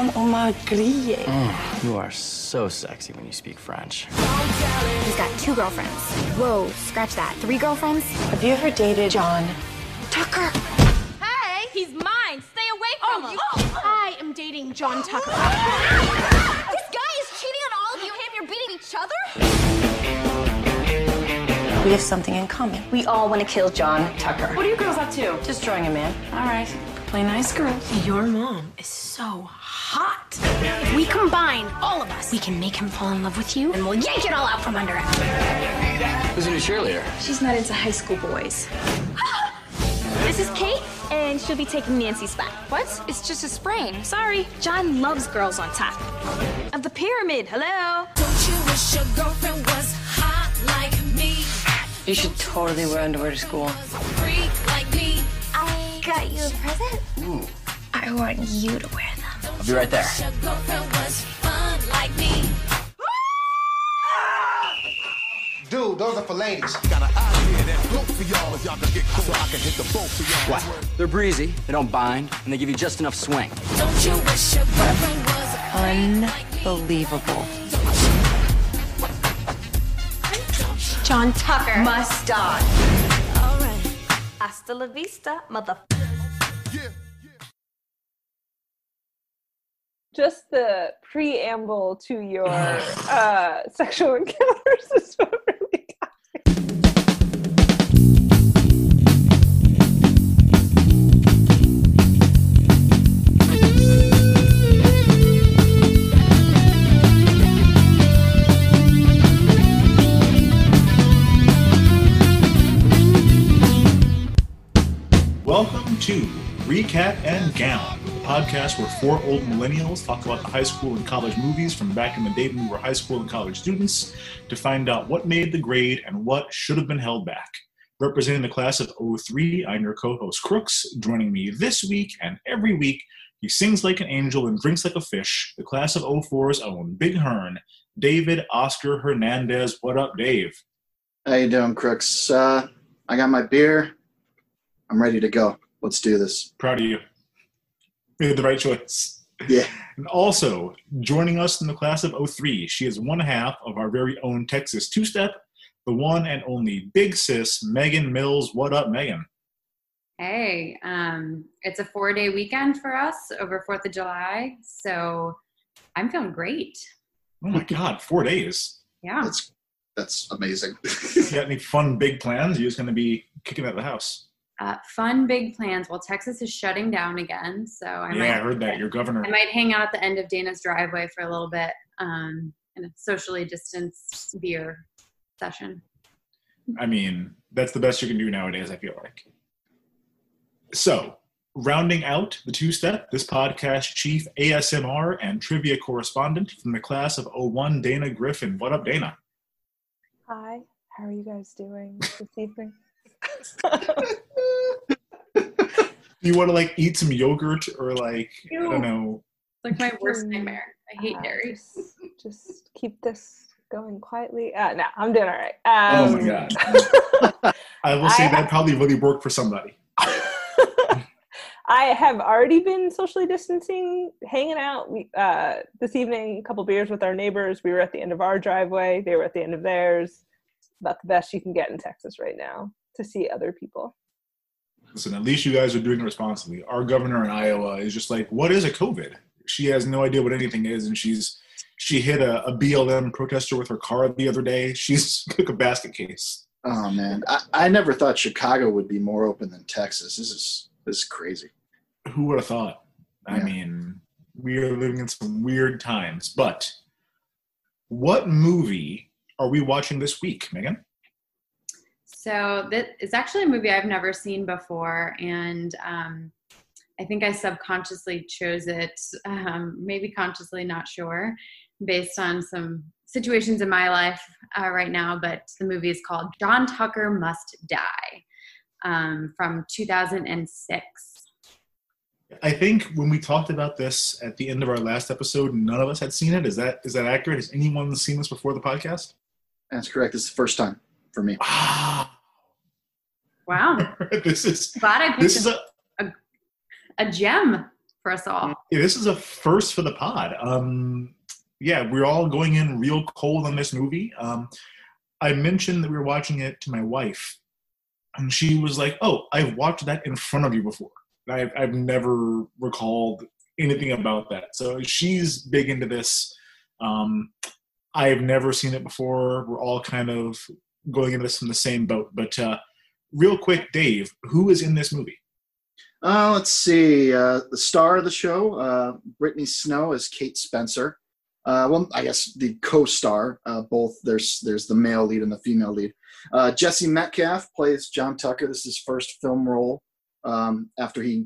Oh, you are so sexy when you speak French. He's got 2 girlfriends. Whoa, scratch that. 3 girlfriends? Have you ever dated John Tucker? Hey, he's mine. Stay away from him. Oh. I am dating John Tucker. This guy is cheating on all of you, and you're beating each other? We have something in common. We all want to kill John Tucker. What are you girls up to? Just drawing him in. All right. Play nice girl. Your mom is so hot. If we combine all of us, we can make him fall in love with you, and we'll yank it all out from under him. Who's a new cheerleader? She's not into high school boys. This is Kate, and she'll be taking Nancy's spot. What? It's just a sprain. Sorry. John loves girls on top of the pyramid. Hello? Don't you wish your girlfriend was hot like me? You should totally wear underwear to school. Got you a present? Ooh. I want you to wear them. I'll be right there. Dude, those are for ladies. What? They're breezy, they don't bind, and they give you just enough swing. Unbelievable. John Tucker Must Die. Hasta la vista, motherfucker. Just the preamble to your sexual encounters is what really got me. Welcome to Recap and Gown, the podcast where 4 old millennials talk about the high school and college movies from back in the day when we were high school and college students to find out what made the grade and what should have been held back. Representing the class of 03, I'm your co-host Crooks. Joining me this week and every week, he sings like an angel and drinks like a fish, the class of 04's own Big Hern, David Oscar Hernandez. What up, Dave? How you doing, Crooks? I got my beer. I'm ready to go. Let's do this. Proud of you. You made the right choice. Yeah. And also, joining us in the class of 03, she is one half of our very own Texas two-step, the one and only big sis, Megan Mills. What up, Megan? Hey. It's a 4-day weekend for us over 4th of July, so I'm feeling great. Oh, my God. 4 days. Yeah. That's amazing. You got any fun big plans? You're just going to be kicking out of the house. Fun big plans. Well, Texas is shutting down again, so I heard that your governor. I might hang out at the end of Dana's driveway for a little bit in a socially distanced beer session. I mean, that's the best you can do nowadays, I feel like. So, rounding out the two-step, this podcast chief ASMR and trivia correspondent from the class of 01, Dana Griffin. What up, Dana? Hi. How are you guys doing this evening? You want to like eat some yogurt or like Ew. I don't know. It's like my worst nightmare. I hate dairy. Just keep this going quietly. No, I'm doing all right. Oh my God! I will say that probably really worked for somebody. I have already been socially distancing, hanging out this evening. A couple beers with our neighbors. We were at the end of our driveway. They were at the end of theirs. About the best you can get in Texas right now. To see other people. Listen, at least you guys are doing it responsibly. Our governor in Iowa is just like, what is a COVID? She has no idea what anything is, and she hit a BLM protester with her car the other day. She's like a basket case. Oh man, I never thought Chicago would be more open than Texas. This is crazy. Who would have thought? Yeah. I mean, we are living in some weird times. But what movie are we watching this week, Megan? So that is actually a movie I've never seen before, and I think I subconsciously chose it, maybe consciously, not sure, based on some situations in my life right now, but the movie is called John Tucker Must Die, from 2006. I think when we talked about this at the end of our last episode, none of us had seen it. Is that accurate? Has anyone seen this before the podcast? That's correct. It's the first time for me. Wow. This is a gem for us all. Yeah, this is a first for the pod. Yeah, we're all going in real cold on this movie. I mentioned that we were watching it to my wife, and she was like, "Oh, I've watched that in front of you before. I've never recalled anything about that." So she's big into this. I've never seen it before. We're all kind of going into this from the same boat. But real quick, Dave, who is in this movie? Let's see. The star of the show, Brittany Snow, is Kate Spencer. Well, I guess the co-star, both. There's the male lead and the female lead. Jesse Metcalfe plays John Tucker. This is his first film role after he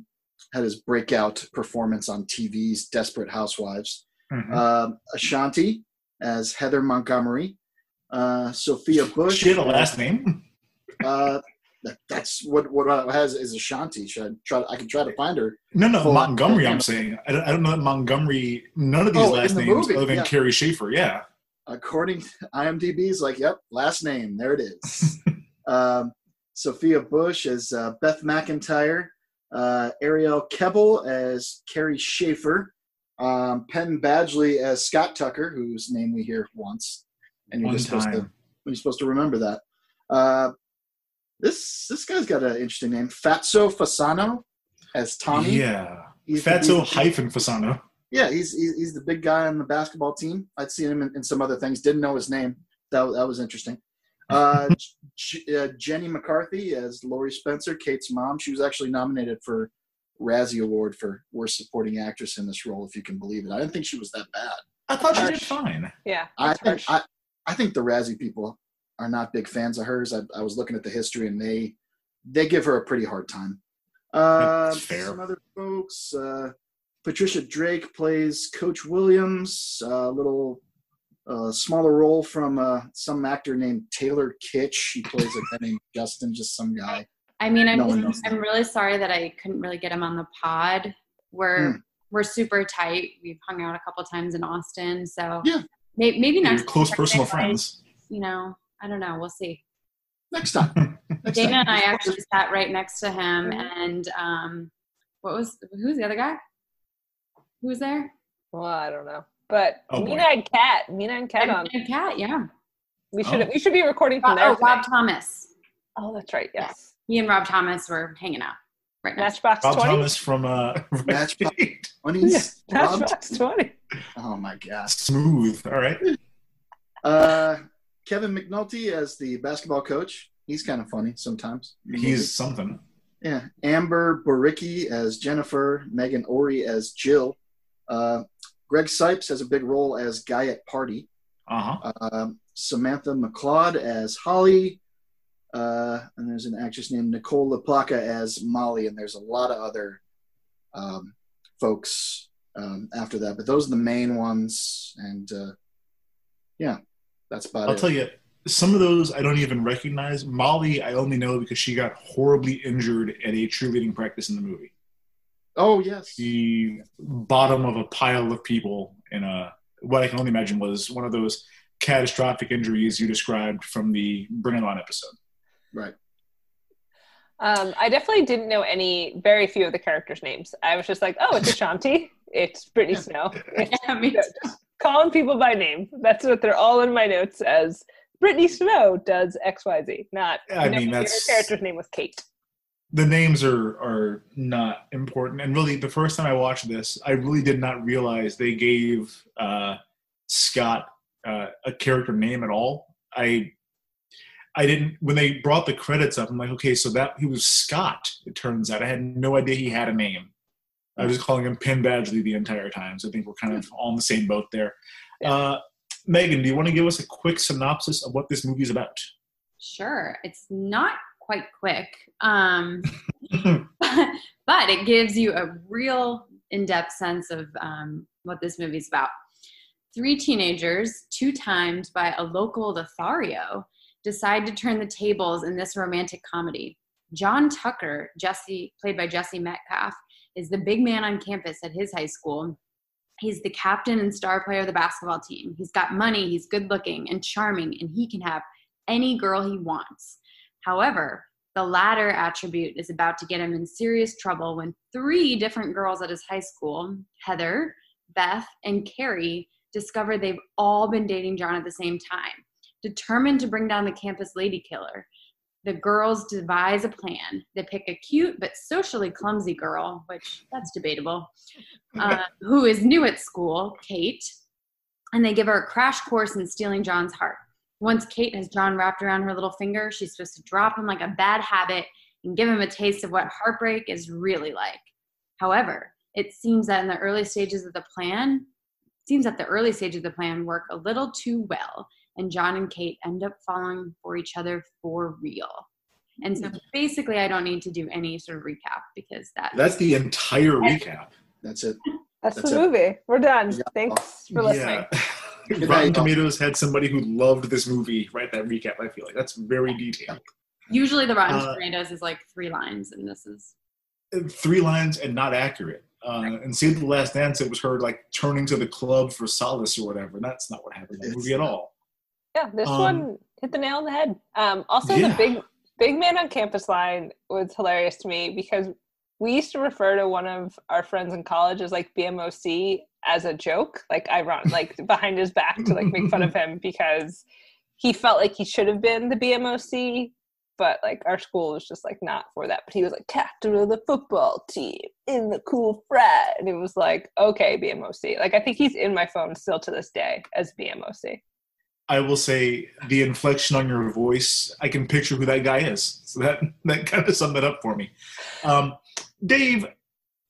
had his breakout performance on TV's Desperate Housewives. Mm-hmm. Ashanti as Heather Montgomery. Sophia Bush. She had a last name. That's what has is Ashanti. I can try to find her. No, Montgomery. I'm saying I don't know that Montgomery. None of these last names movie, other than Carrie Schaefer. Yeah. According to IMDb's, like, yep, last name. There it is. Sophia Bush as Beth McIntyre. Ariel Kebble as Carrie Schaefer. Penn Badgley as Scott Tucker, whose name we hear once, and you're supposed to remember that. This guy's got an interesting name. Fatso Fasano as Tommy. Yeah. Fatso Fasano. Yeah, he's the big guy on the basketball team. I'd seen him in some other things. Didn't know his name. That was interesting. Jenny McCarthy as Laurie Spencer, Kate's mom. She was actually nominated for Razzie Award for Worst Supporting Actress in this role, if you can believe it. I didn't think she was that bad. I thought she did fine. Yeah. I think the Razzie people are not big fans of hers. I was looking at the history, and they give her a pretty hard time. Fair. Some other folks. Patricia Drake plays Coach Williams, a little smaller role from some actor named Taylor Kitsch. He plays a guy named Justin, just some guy. I mean, I'm really sorry that I couldn't really get him on the pod. We're super tight. We've hung out a couple times in Austin, so yeah. Maybe next close personal friends. You know. I don't know. We'll see. Next time. Dana and I actually sat right next to him. And who's the other guy? Who was there? Well, I don't know. But Mina and Kat on. Mina and Kat, yeah. We should be recording from there. Rob Thomas. Oh, that's right. Yes. Yeah. Me and Rob Thomas were hanging out. Right. Matchbox 20. Rob Thomas from Matchbox 20. Yeah, Matchbox 20. Oh my God. Smooth. All right. Kevin McNulty as the basketball coach. He's kind of funny sometimes. He's something. Yeah. Amber Baricki as Jennifer. Megan Ori as Jill. Greg Sipes has a big role as guy at party. Uh-huh. Samantha McLeod as Holly. And there's an actress named Nicole LaPlaca as Molly. And there's a lot of other folks after that. But those are the main ones. And, yeah. That's about I'll tell you, some of those I don't even recognize. Molly, I only know because she got horribly injured at a cheerleading practice in the movie. Oh, yes. The bottom of a pile of people in what I can only imagine was one of those catastrophic injuries you described from the Bring It On episode. Right. I definitely didn't know very few of the characters' names. I was just like, oh, it's Ashanti. It's Brittany Snow. It's calling people by name. That's what they're all in my notes as Brittany Snow does XYZ. Your character's name was Kate. The names are not important. And really, the first time I watched this, I really did not realize they gave Scott a character name at all. I I didn't, when they brought the credits up, I'm like, okay, so that he was Scott, it turns out. I had no idea he had a name. I was calling him Penn Badgley the entire time. So I think we're kind of all in the same boat there. Yeah. Megan, do you want to give us a quick synopsis of what this movie is about? Sure. It's not quite quick, but it gives you a real in-depth sense of what this movie is about. Three teenagers, two times by a local Lothario, decide to turn the tables in this romantic comedy. John Tucker, Jesse, played by Jesse Metcalfe, is the big man on campus at his high school. He's the captain and star player of the basketball team. He's got money, he's good looking and charming, and he can have any girl he wants. However, the latter attribute is about to get him in serious trouble when three different girls at his high school, Heather, Beth, and Carrie, discover they've all been dating John at the same time. Determined to bring down the campus lady killer, the girls devise a plan. They pick a cute but socially clumsy girl, which that's debatable, who is new at school, Kate, and they give her a crash course in stealing John's heart. Once Kate has John wrapped around her little finger, she's supposed to drop him like a bad habit and give him a taste of what heartbreak is really like. However, it seems that the early stages of the plan work a little too well, and John and Kate end up falling for each other for real. And so basically I don't need to do any sort of recap because that's the entire recap. That's it. That's the movie. We're done. Yeah. Thanks for listening. Yeah. Rotten Tomatoes had somebody who loved this movie write that recap, I feel like. That's very detailed. Usually the Rotten Tomatoes is like 3 lines, and this is 3 lines and not accurate. And see, The Last Dance, it was her like turning to the club for solace or whatever. And that's not what happened in the movie at all. Yeah, this one hit the nail on the head. The big man on campus line was hilarious to me because we used to refer to one of our friends in college as like BMOC as a joke, like ironic, like behind his back to like make fun of him because he felt like he should have been the BMOC, but like our school was just like not for that. But he was like captain of the football team in the cool frat, and it was like, okay, BMOC. Like I think he's in my phone still to this day as BMOC. I will say the inflection on your voice, I can picture who that guy is. So that kind of summed it up for me. Dave,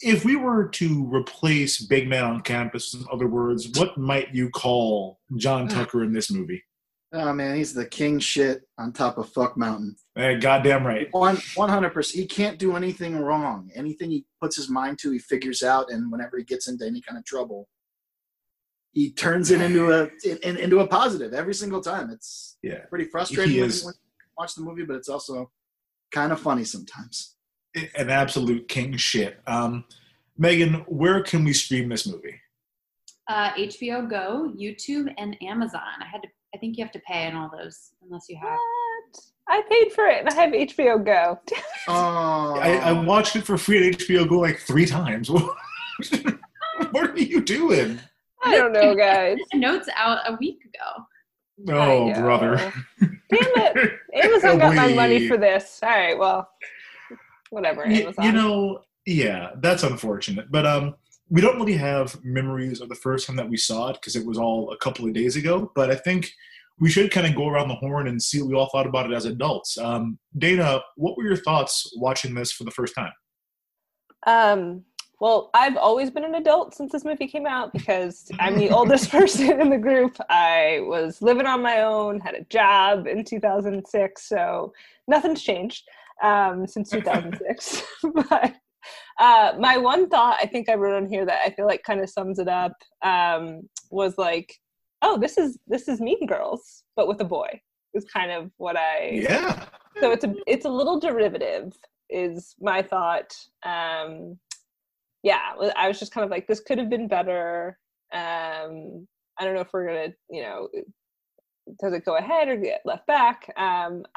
if we were to replace Big Man on Campus with other words, what might you call John Tucker in this movie? Oh, man, he's the king shit on top of Fuck Mountain. Hey, goddamn right. 100%. He can't do anything wrong. Anything he puts his mind to, he figures out, and whenever he gets into any kind of trouble, he turns it into a positive every single time. It's pretty frustrating when you watch the movie, but it's also kind of funny sometimes. An absolute king shit. Megan, where can we stream this movie? HBO Go, YouTube, and Amazon. I think you have to pay on all those, unless you have. What? I paid for it, and I have HBO Go. I watched it for free on HBO Go like 3 times. What are you doing? I don't know, guys. I had notes out a week ago. Oh, brother. Damn it. Amazon got my money for this. All right, well, whatever, Amazon. You know, yeah, that's unfortunate. But we don't really have memories of the first time that we saw it because it was all a couple of days ago. But I think we should kind of go around the horn and see what we all thought about it as adults. Dana, what were your thoughts watching this for the first time? Well, I've always been an adult since this movie came out because I'm the oldest person in the group. I was living on my own, had a job in 2006, so nothing's changed since 2006. But my one thought I think I wrote on here that I feel like kind of sums it up was like, oh, this is Mean Girls, but with a boy is kind of what I... Yeah. So it's a little derivative is my thought. Yeah, I was just kind of like, this could have been better. I don't know if we're going to, you know, does it go ahead or get left back?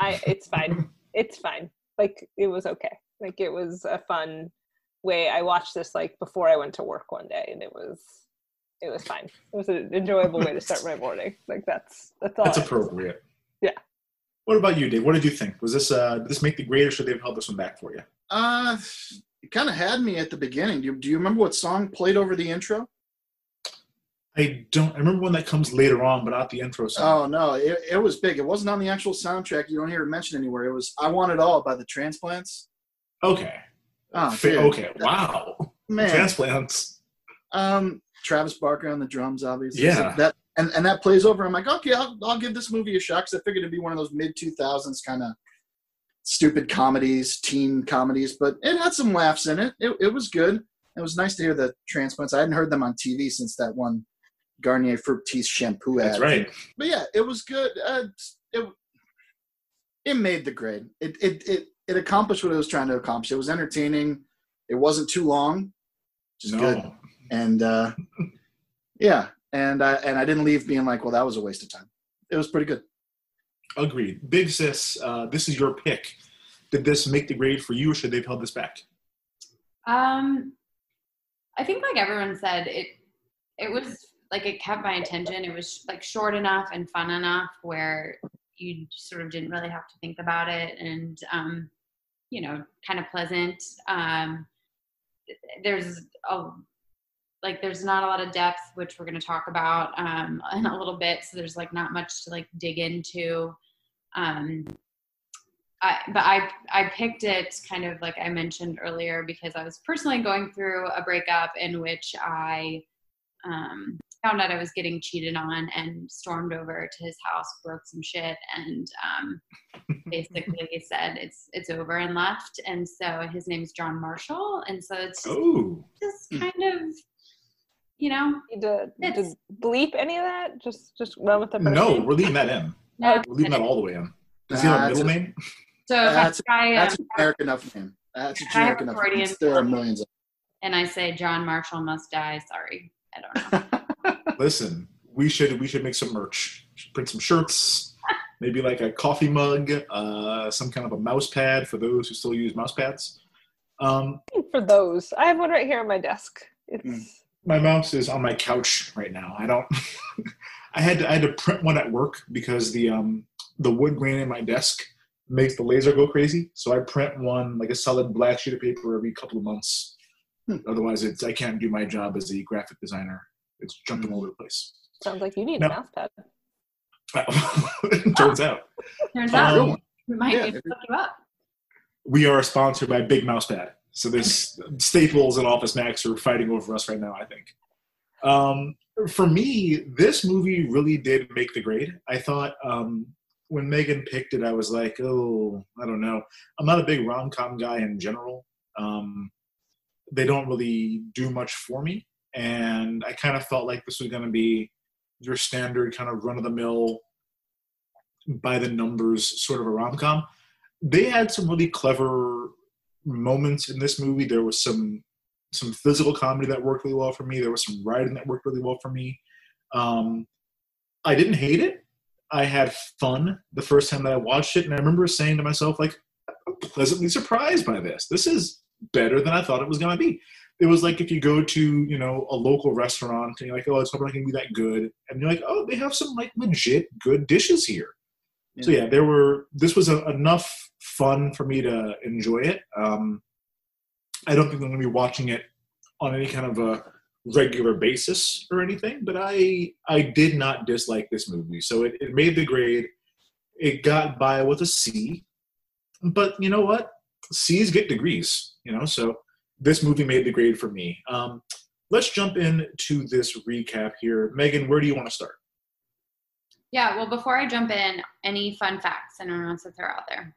It's fine. It's fine. Like, it was okay. Like, it was a fun way. I watched this, like, before I went to work one day, and it was fine. It was an enjoyable way to start my morning. Like, that's all. That's appropriate. Yeah. What about you, Dave? What did you think? Was this, did this make the grade, or should they have held this one back for you? It kind of had me at the beginning. Do you remember what song played over the intro? I remember when that comes later on, but not the intro song. Oh, no. It was big. It wasn't on the actual soundtrack. You don't hear it mentioned anywhere. It was I Want It All by the Transplants. Okay. Oh, okay. Wow. Man. Transplants. Travis Barker on the drums, obviously. Yeah. And that plays over. I'm like, okay, I'll give this movie a shot, because I figured it'd be one of those mid-2000s kind of stupid comedies, teen comedies. But it had some laughs in it. It was good. It was nice to hear the Transplants. I hadn't heard them on TV since that one Garnier Fructis shampoo ad. That's right. But yeah, it was good. It made the grade. It accomplished what it was trying to accomplish. It was entertaining. It wasn't too long, which is good. And yeah, and I didn't leave being like, well, that was a waste of time. It was pretty good. Agreed. Big Sis, this is your pick. Did this make the grade for you, or should they have held this back? I think, like everyone said, it was like, it kept my attention. It was like short enough and fun enough where you sort of didn't really have to think about it, and you know, kind of pleasant. There's not a lot of depth, which we're going to talk about in a little bit. So there's like not much to like dig into. But I picked it kind of like I mentioned earlier because I was personally going through a breakup in which I found out I was getting cheated on and stormed over to his house, broke some shit, and basically said it's over and left. And so his name's John Marshall, and so it's just kind of, you know. Did bleep any of that? Just run with the person? No, we're leaving that in. No, we're leaving that all the way in. Does he have a middle name? So that's a generic enough name. That's a generic enough name. There are millions of them. And I say John Marshall Must Die. Sorry, I don't know. Listen, we should make some merch. Print some shirts. Maybe like a coffee mug, some kind of a mouse pad for those who still use mouse pads. For those, I have one right here on my desk. My mouse is on my couch right now. I don't. I had to print one at work because the wood grain in my desk makes the laser go crazy. So I print one, like a solid black sheet of paper every couple of months. Otherwise, I can't do my job as a graphic designer. It's jumping all over the place. Sounds like you need a mouse pad. Turns out. We might need to hook you up. We are sponsored by Big Mouse Pad. So there's Staples and Office Max are fighting over us right now, I think. For me, this movie really did make the grade. I thought... when Megan picked it, I was like, oh, I don't know. I'm not a big rom-com guy in general. They don't really do much for me. And I kind of felt like this was going to be your standard kind of run-of-the-mill, by-the-numbers sort of a rom-com. They had some really clever moments in this movie. There was some physical comedy that worked really well for me. There was some writing that worked really well for me. I didn't hate it. I had fun the first time that I watched it, and I remember saying to myself, like, I'm pleasantly surprised by this. This is better than I thought it was going to be. It was like if you go to, you know, a local restaurant, and you're like, oh, it's probably not going to be that good. And you're like, oh, they have some, like, legit good dishes here. Yeah. So, yeah, this was enough fun for me to enjoy it. I don't think I'm going to be watching it on any kind of a regular basis or anything, but I did not dislike this movie. So it made the grade. It got by with a C, but you know what? C's get degrees, you know? So this movie made the grade for me. Let's jump into this recap here. Megan, where do you want to start? Yeah, well, before I jump in, any fun facts anyone wants to throw out there?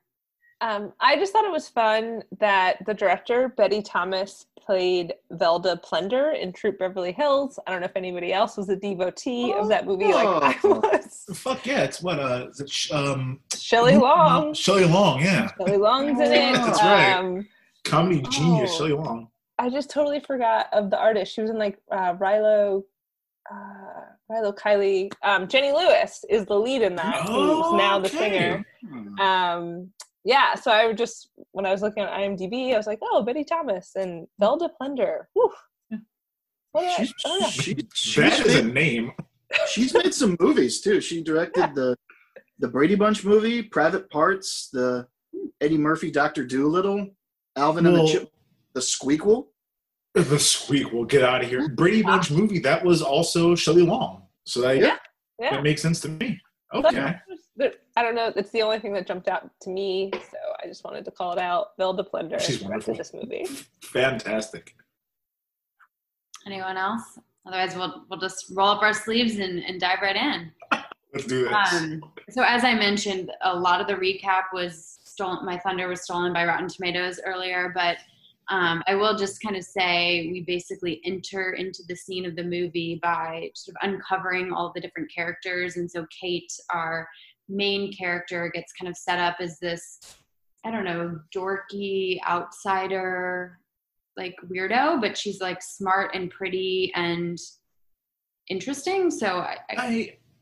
I just thought it was fun that the director, Betty Thomas, played Velda Plunder in Troop Beverly Hills. I don't know if anybody else was a devotee of that movie like I was. Fuck yeah, it's what, Shelley Long. Shelley Long, yeah. Shelley Long's in it. That's right. Comedy genius, Shelley Long. I just totally forgot of the artist. She was in like Rilo Kiley. Jenny Lewis is the lead in that, who's now the singer. Yeah, so I would just, when I was looking at IMDb, I was like, oh, Betty Thomas and Velda Plunder. Whew. That is a name. She's made some movies, too. She directed the Brady Bunch movie, Private Parts, the Eddie Murphy, Dr. Doolittle, Alvin and the Chipmunks, The Squeakquel. The Squeakquel, get out of here. Brady Bunch movie, that was also Shelley Long. So that, that makes sense to me. Okay. I don't know. That's the only thing that jumped out to me. So I just wanted to call it out. Velda Plunder. She's wonderful. This movie. Fantastic. Anyone else? Otherwise, we'll just roll up our sleeves and dive right in. Let's do this. So as I mentioned, a lot of the recap was stolen. My thunder was stolen by Rotten Tomatoes earlier, but I will just kind of say we basically enter into the scene of the movie by sort of uncovering all the different characters. And so Kate, our main character, gets kind of set up as this, I don't know, dorky outsider, like weirdo, but she's like smart and pretty and interesting. So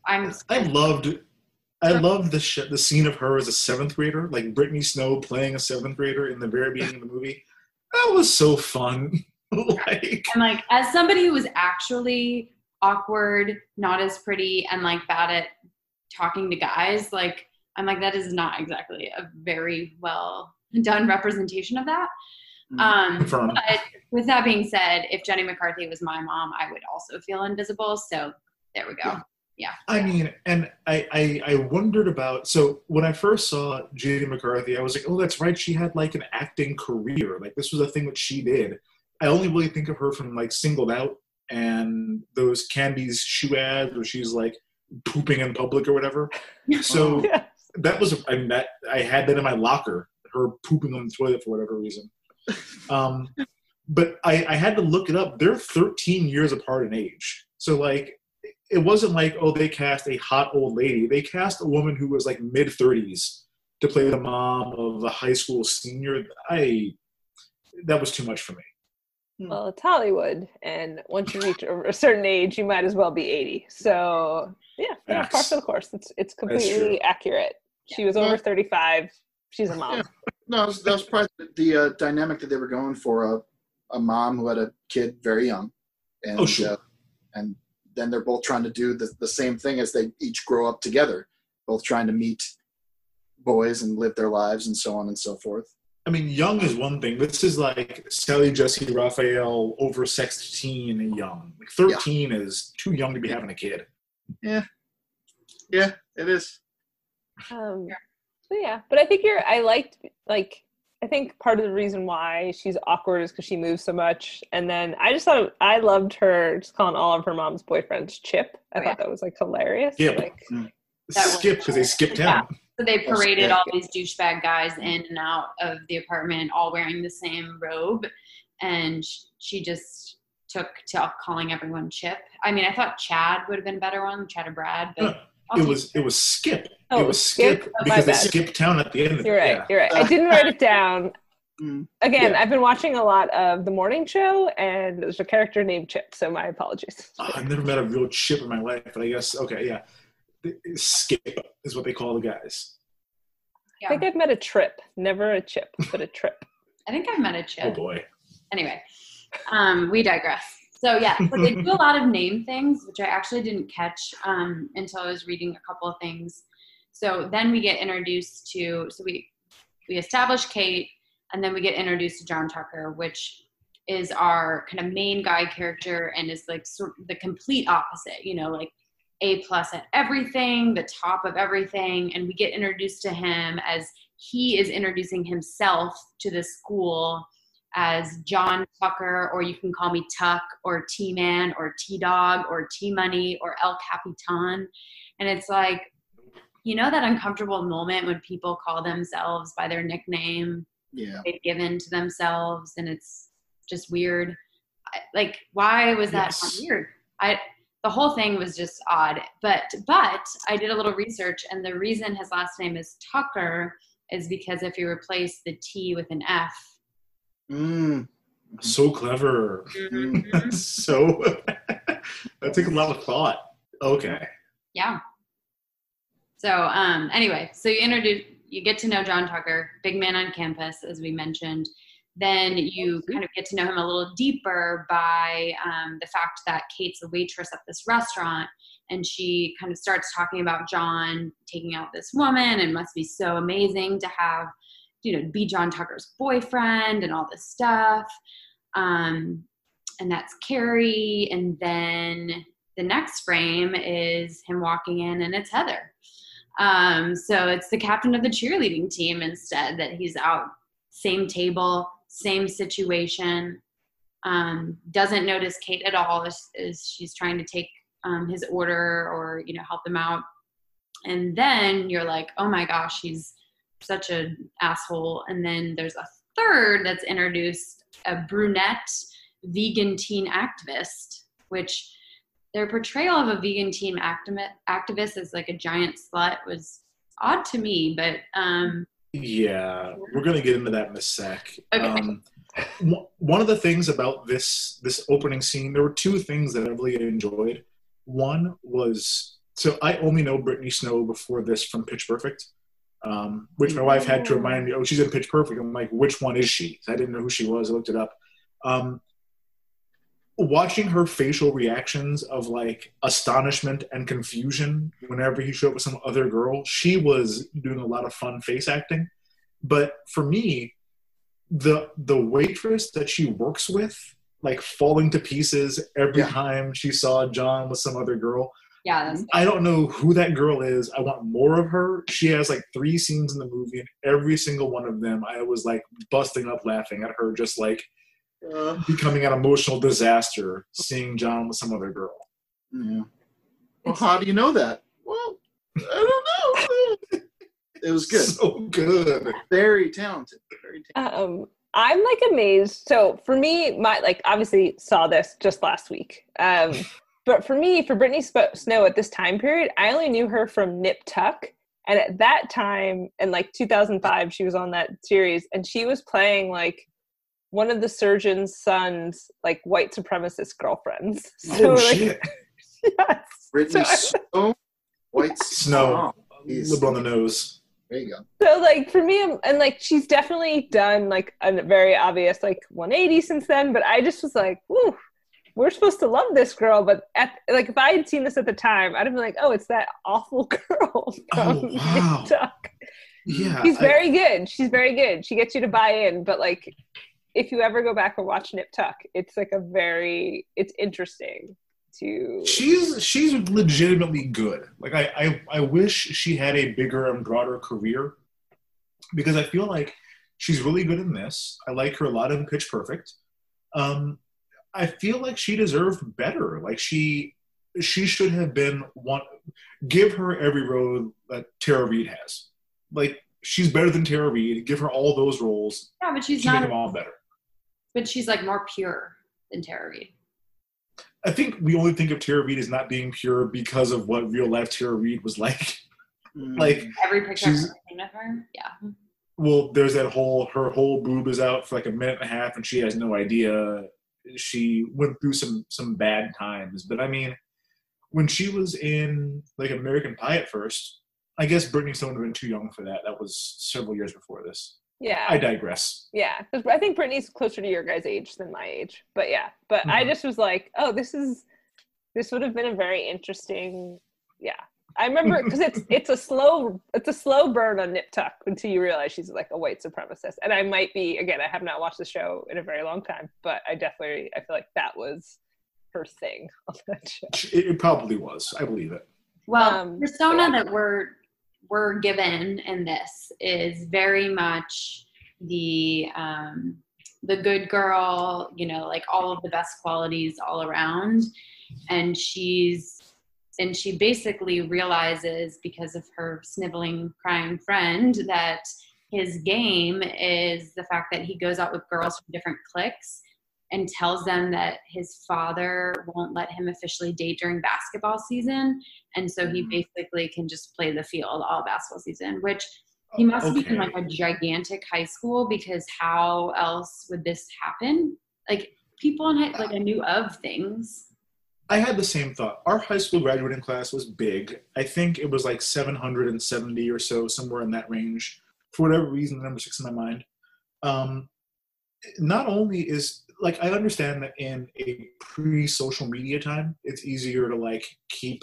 I loved the scene of her as a seventh grader, like Brittany Snow playing a seventh grader in the very beginning of the movie. That was so fun. And like, as somebody who was actually awkward, not as pretty, and like bad at talking to guys, like I'm like, that is not exactly a very well done representation of that. But with that being said, if Jenny McCarthy was my mom, I would also feel invisible. So there we go. Yeah. I mean, and I wondered about, so when I first saw Jenny McCarthy, I was like, oh, that's right. She had like an acting career. Like this was a thing that she did. I only really think of her from like Singled Out and those Candy's shoe ads where she's like pooping in public or whatever. So that was, I had that in my locker, her pooping on the toilet for whatever reason. But I had to look it up. They're 13 years apart in age. So like, it wasn't like, oh, they cast a hot old lady. They cast a woman who was like mid-30s to play the mom of a high school senior. That was too much for me. Well, it's Hollywood, and once you reach a certain age, you might as well be 80. So, yeah, par for the course. It's completely accurate. She was over 35. She's a mom. Yeah. No, that was probably the dynamic that they were going for, a mom who had a kid very young. And, and then they're both trying to do the same thing as they each grow up together, both trying to meet boys and live their lives and so on and so forth. I mean, young is one thing. This is like Sally, Jesse, Raphael, over 16 and young. Like 13 is too young to be having a kid. Yeah. Yeah, it is. So yeah, but I think I think part of the reason why she's awkward is because she moves so much. And then I just thought I loved her just calling all of her mom's boyfriends Chip. I thought that was like hilarious. Yeah, like, Skip, because they skipped town. Yeah. So they paraded all these douchebag guys in and out of the apartment, all wearing the same robe. And she just took to calling everyone Chip. I mean, I thought Chad would have been a better one, Chad or Brad, but... It was Skip. Oh, it was Skip because they skipped town at the end of it. You're right. I didn't write it down. Again, I've been watching a lot of The Morning Show, and there's a character named Chip, so my apologies. I've never met a real Chip in my life, but I guess, Skip is what they call the guys. Yeah. I think I've met a Trip. Never a Chip, but a Trip. I think I've met a Chip. Oh, boy. Anyway, we digress. So yeah, so they do a lot of name things, which I actually didn't catch until I was reading a couple of things. So then we get introduced to, we establish Kate, and then we get introduced to John Tucker, which is our kind of main guy character and is like sort of the complete opposite, you know, like A+ at everything, the top of everything. And we get introduced to him as he is introducing himself to the school as John Tucker, or you can call me Tuck, or T-Man, or T-Dog, or T-Money, or El Capitan. And it's like, you know that uncomfortable moment when people call themselves by their nickname they've given to themselves, and it's just weird. Like, why was that weird? The whole thing was just odd. But I did a little research, and the reason his last name is Tucker is because if you replace the T with an F, so clever. So that took a lot of thought. Okay. Yeah. So anyway, so you get to know John Tucker, big man on campus, as we mentioned. Then you kind of get to know him a little deeper by the fact that Kate's a waitress at this restaurant, and she kind of starts talking about John taking out this woman, and must be so amazing to have, be John Tucker's boyfriend and all this stuff. and that's Carrie. And then the next frame is him walking in and it's Heather. So it's the captain of the cheerleading team instead that he's out. Same table, same situation. Doesn't notice Kate at all as she's trying to take his order or, you know, help him out. And then you're like, oh my gosh, he's such an asshole. And then there's a third that's introduced, a brunette vegan teen activist, which their portrayal of a vegan teen activist as like a giant slut was odd to me, but yeah, we're gonna get into that in a sec. Okay. One of the things about this opening scene, there were two things that I really enjoyed. One was, so I only know Brittany Snow before this from Pitch Perfect, which my wife had to remind me, oh, she's in Pitch Perfect. I'm like, which one is she? I didn't know who she was. I looked it up. Watching her facial reactions of like astonishment and confusion whenever he showed up with some other girl, she was doing a lot of fun face acting. But for me, the waitress that she works with, like falling to pieces every time she saw John with some other girl. Yeah, I don't know who that girl is. I want more of her. She has like 3 scenes in the movie, and every single one of them, I was like busting up laughing at her, just like becoming an emotional disaster, seeing John with some other girl. Yeah. Well, how do you know that? Well, I don't know. It was good. So good. Very talented. Very talented. I'm like amazed. So for me, my like obviously saw this just last week. But for me, for Brittany Snow at this time period, I only knew her from Nip Tuck. And at that time, in like 2005, she was on that series. And she was playing like one of the surgeon's son's like white supremacist girlfriends. So, oh, like, shit. Yes. Brittany Snow, white Snow. Little on the nose. There you go. So, like, for me, and, like, she's definitely done, like, a very obvious, like, 180 since then, but I just was like, woo, we're supposed to love this girl, but, like, if I had seen this at the time, I'd have been like, oh, it's that awful girl from TikTok. Yeah. She's very good. She's very good. She gets you to buy in, but, like, if you ever go back and watch Nip Tuck, it's, like, it's interesting. She's legitimately good. Like I wish she had a bigger and broader career, because I feel like she's really good in this. I like her a lot in Pitch Perfect. I feel like she deserved better. Like she should have been give her every role that Tara Reid has. Like she's better than Tara Reid. Give her all those roles. Yeah, but she's not. Make them all better. But she's like more pure than Tara Reid. I think we only think of Tara Reid as not being pure because of what real life Tara Reid was like. Like every picture I've seen of her, yeah. Well, there's that her whole boob is out for like a minute and a half, and she has no idea. She went through some bad times, but I mean, when she was in like American Pie at first, I guess Brittany Snow would have been too young for that. That was several years before this. Yeah, I digress. Yeah, I think Brittany's closer to your guys' age than my age, but yeah. But I just was like, oh, this would have been a very interesting. Yeah, I remember because it's a slow burn on Nip Tuck until you realize she's like a white supremacist. And I might be again. I have not watched the show in a very long time, but I feel like that was her thing on that show. It probably was. I believe it. Well, persona that we're given in this is very much the good girl, you know, like all of the best qualities all around. And she basically realizes because of her sniveling, crying friend that his game is the fact that he goes out with girls from different cliques and tells them that his father won't let him officially date during basketball season. And so he basically can just play the field all basketball season, which he must be in like a gigantic high school, because how else would this happen? Like people in high, like I knew of things. I had the same thought. Our high school graduating class was big. I think it was like 770 or so, somewhere in that range. For whatever reason, the number 6 in my mind. Not only is, like, I understand that in a pre-social media time, it's easier to, like, keep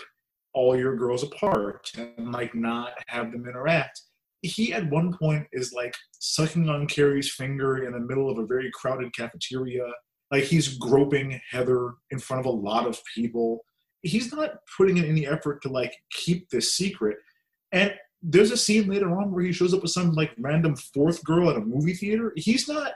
all your girls apart and, like, not have them interact. He, at one point, is, like, sucking on Carrie's finger in the middle of a very crowded cafeteria. Like, he's groping Heather in front of a lot of people. He's not putting in any effort to, like, keep this secret. And there's a scene later on where he shows up with some, like, random fourth girl at a movie theater. He's not...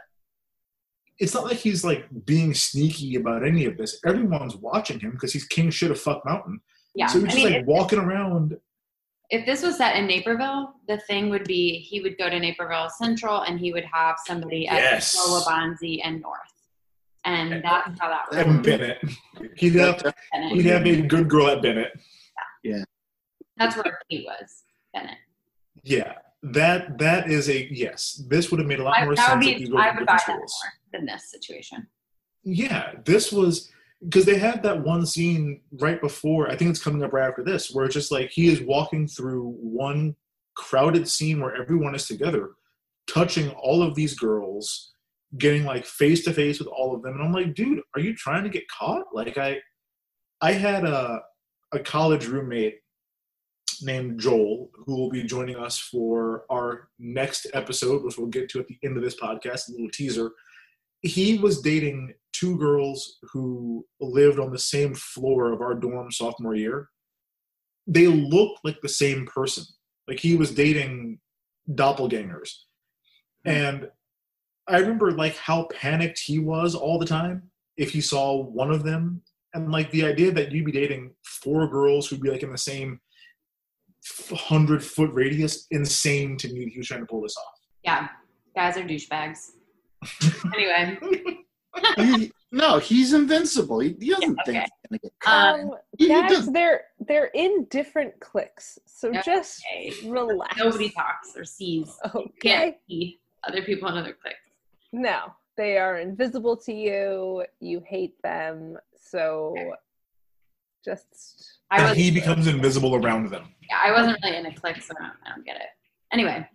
It's not like he's, like, being sneaky about any of this. Everyone's watching him because he's king shit of fuck mountain. Yeah. So he's just, like, walking around. If this was set in Naperville, the thing would be he would go to Naperville Central and he would have somebody at Bonzi and North. And that's how that works. And Bennett. He'd have a good girl at Bennett. Yeah. That's where he was, Bennett. Yeah. That is a, yes. This would have made a lot more sense. I would buy that more than this situation. Yeah. This was... Because they had that one scene right before, I think it's coming up right after this, where it's just like he is walking through one crowded scene where everyone is together, touching all of these girls, getting like face to face with all of them. And I'm like, dude, are you trying to get caught? Like, I had a college roommate named Joel who will be joining us for our next episode, which we'll get to at the end of this podcast, a little teaser. He was dating two girls who lived on the same floor of our dorm sophomore year. They looked like the same person. Like, he was dating doppelgangers. And I remember, like, how panicked he was all the time if he saw one of them. And, like, the idea that you'd be dating four girls who'd be, like, in the same 100-foot radius, insane to me that he was trying to pull this off. Yeah. Guys are douchebags. Anyway. No, he's invincible. He doesn't think he's going to get caught. They're in different cliques, so just relax. Nobody talks or sees. Okay. You can't see other people in other cliques. No, they are invisible to you. You hate them, so just... he becomes invisible around them. Yeah, I wasn't really in a clique, so I don't get it. Anyway.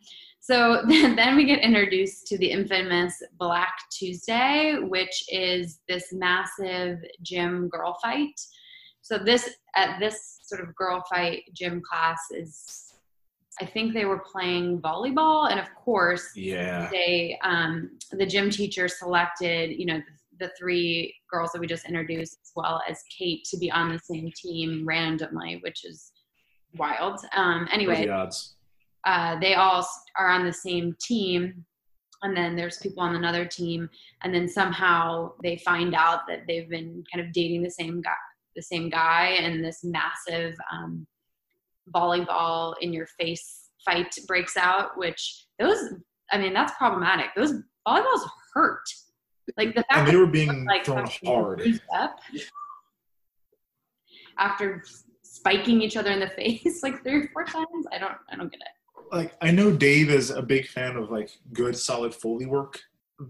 So then we get introduced to the infamous Black Tuesday, which is this massive gym girl fight. So this sort of girl fight gym class is, I think they were playing volleyball. And of course, they the gym teacher selected, you know, the three girls that we just introduced, as well as Kate, to be on the same team randomly, which is wild. Anyway. The odds. They all are on the same team, and then there's people on another team, and then somehow they find out that they've been kind of dating the same guy, and this massive volleyball in your face fight breaks out, which that's problematic. Those volleyballs hurt. Like, the fact and they were being thrown hard up after spiking each other in the face like three or four times. I don't get it. Like, I know Dave is a big fan of, like, good, solid Foley work.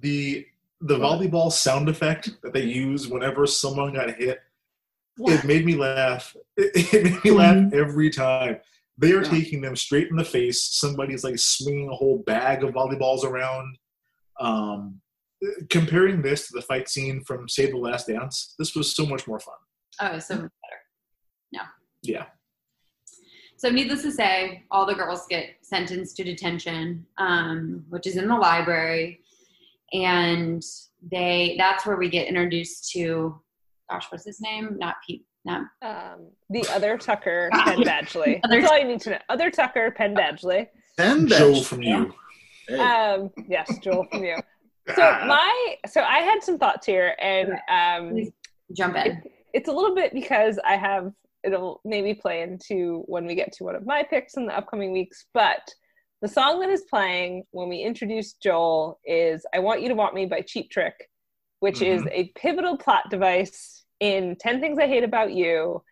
The volleyball sound effect that they use whenever someone got hit, it made me laugh. It made me laugh every time. They are taking them straight in the face. Somebody's, like, swinging a whole bag of volleyballs around. Comparing this to the fight scene from, say, The Last Dance, this was so much more fun. Oh, so much better. No. Yeah. So needless to say, all the girls get sentenced to detention, which is in the library. And that's where we get introduced to, gosh, what's his name? Not Pete. No. The other Tucker, Penn Badgley. That's all you need to know. Other Tucker, Penn Badgley. And Joel from You. Hey. Yes, Joel from You. So I had some thoughts here, and jump in. It's a little bit because it'll maybe play into when we get to one of my picks in the upcoming weeks, but the song that is playing when we introduce Joel is I Want You to Want Me by Cheap Trick, which is a pivotal plot device in 10 Things I Hate About You,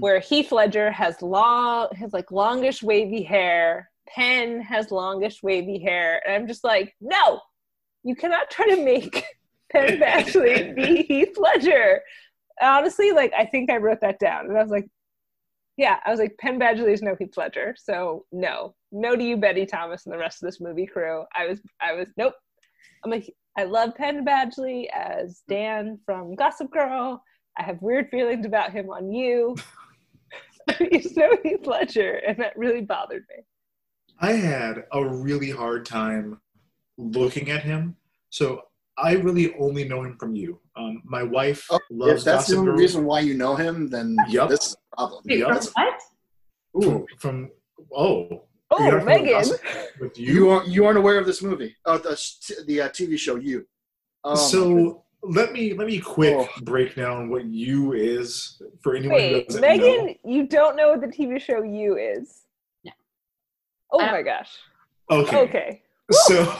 where Heath Ledger has longish wavy hair, Penn has longish wavy hair, and I'm just like, no! You cannot try to make Penn Badgley be Heath Ledger! Honestly, like, I think I wrote that down, and I was like, Penn Badgley is no Heath Ledger, so no to you, Betty Thomas, and the rest of this movie crew. I was nope. I'm like, I love Penn Badgley as Dan from Gossip Girl. I have weird feelings about him on You. He's no Heath Ledger, and that really bothered me. I had a really hard time looking at him, so I really only know him from You. My wife loves Gossip Girl. If that's the only reason why you know him, then this is a problem. Wait, what? Ooh, from Megan. With You. You aren't aware of this movie? Oh, the TV show You. So let me break down what You is for anyone who doesn't Megan, know. You don't know what the TV show You is? No. Oh my gosh. Okay. So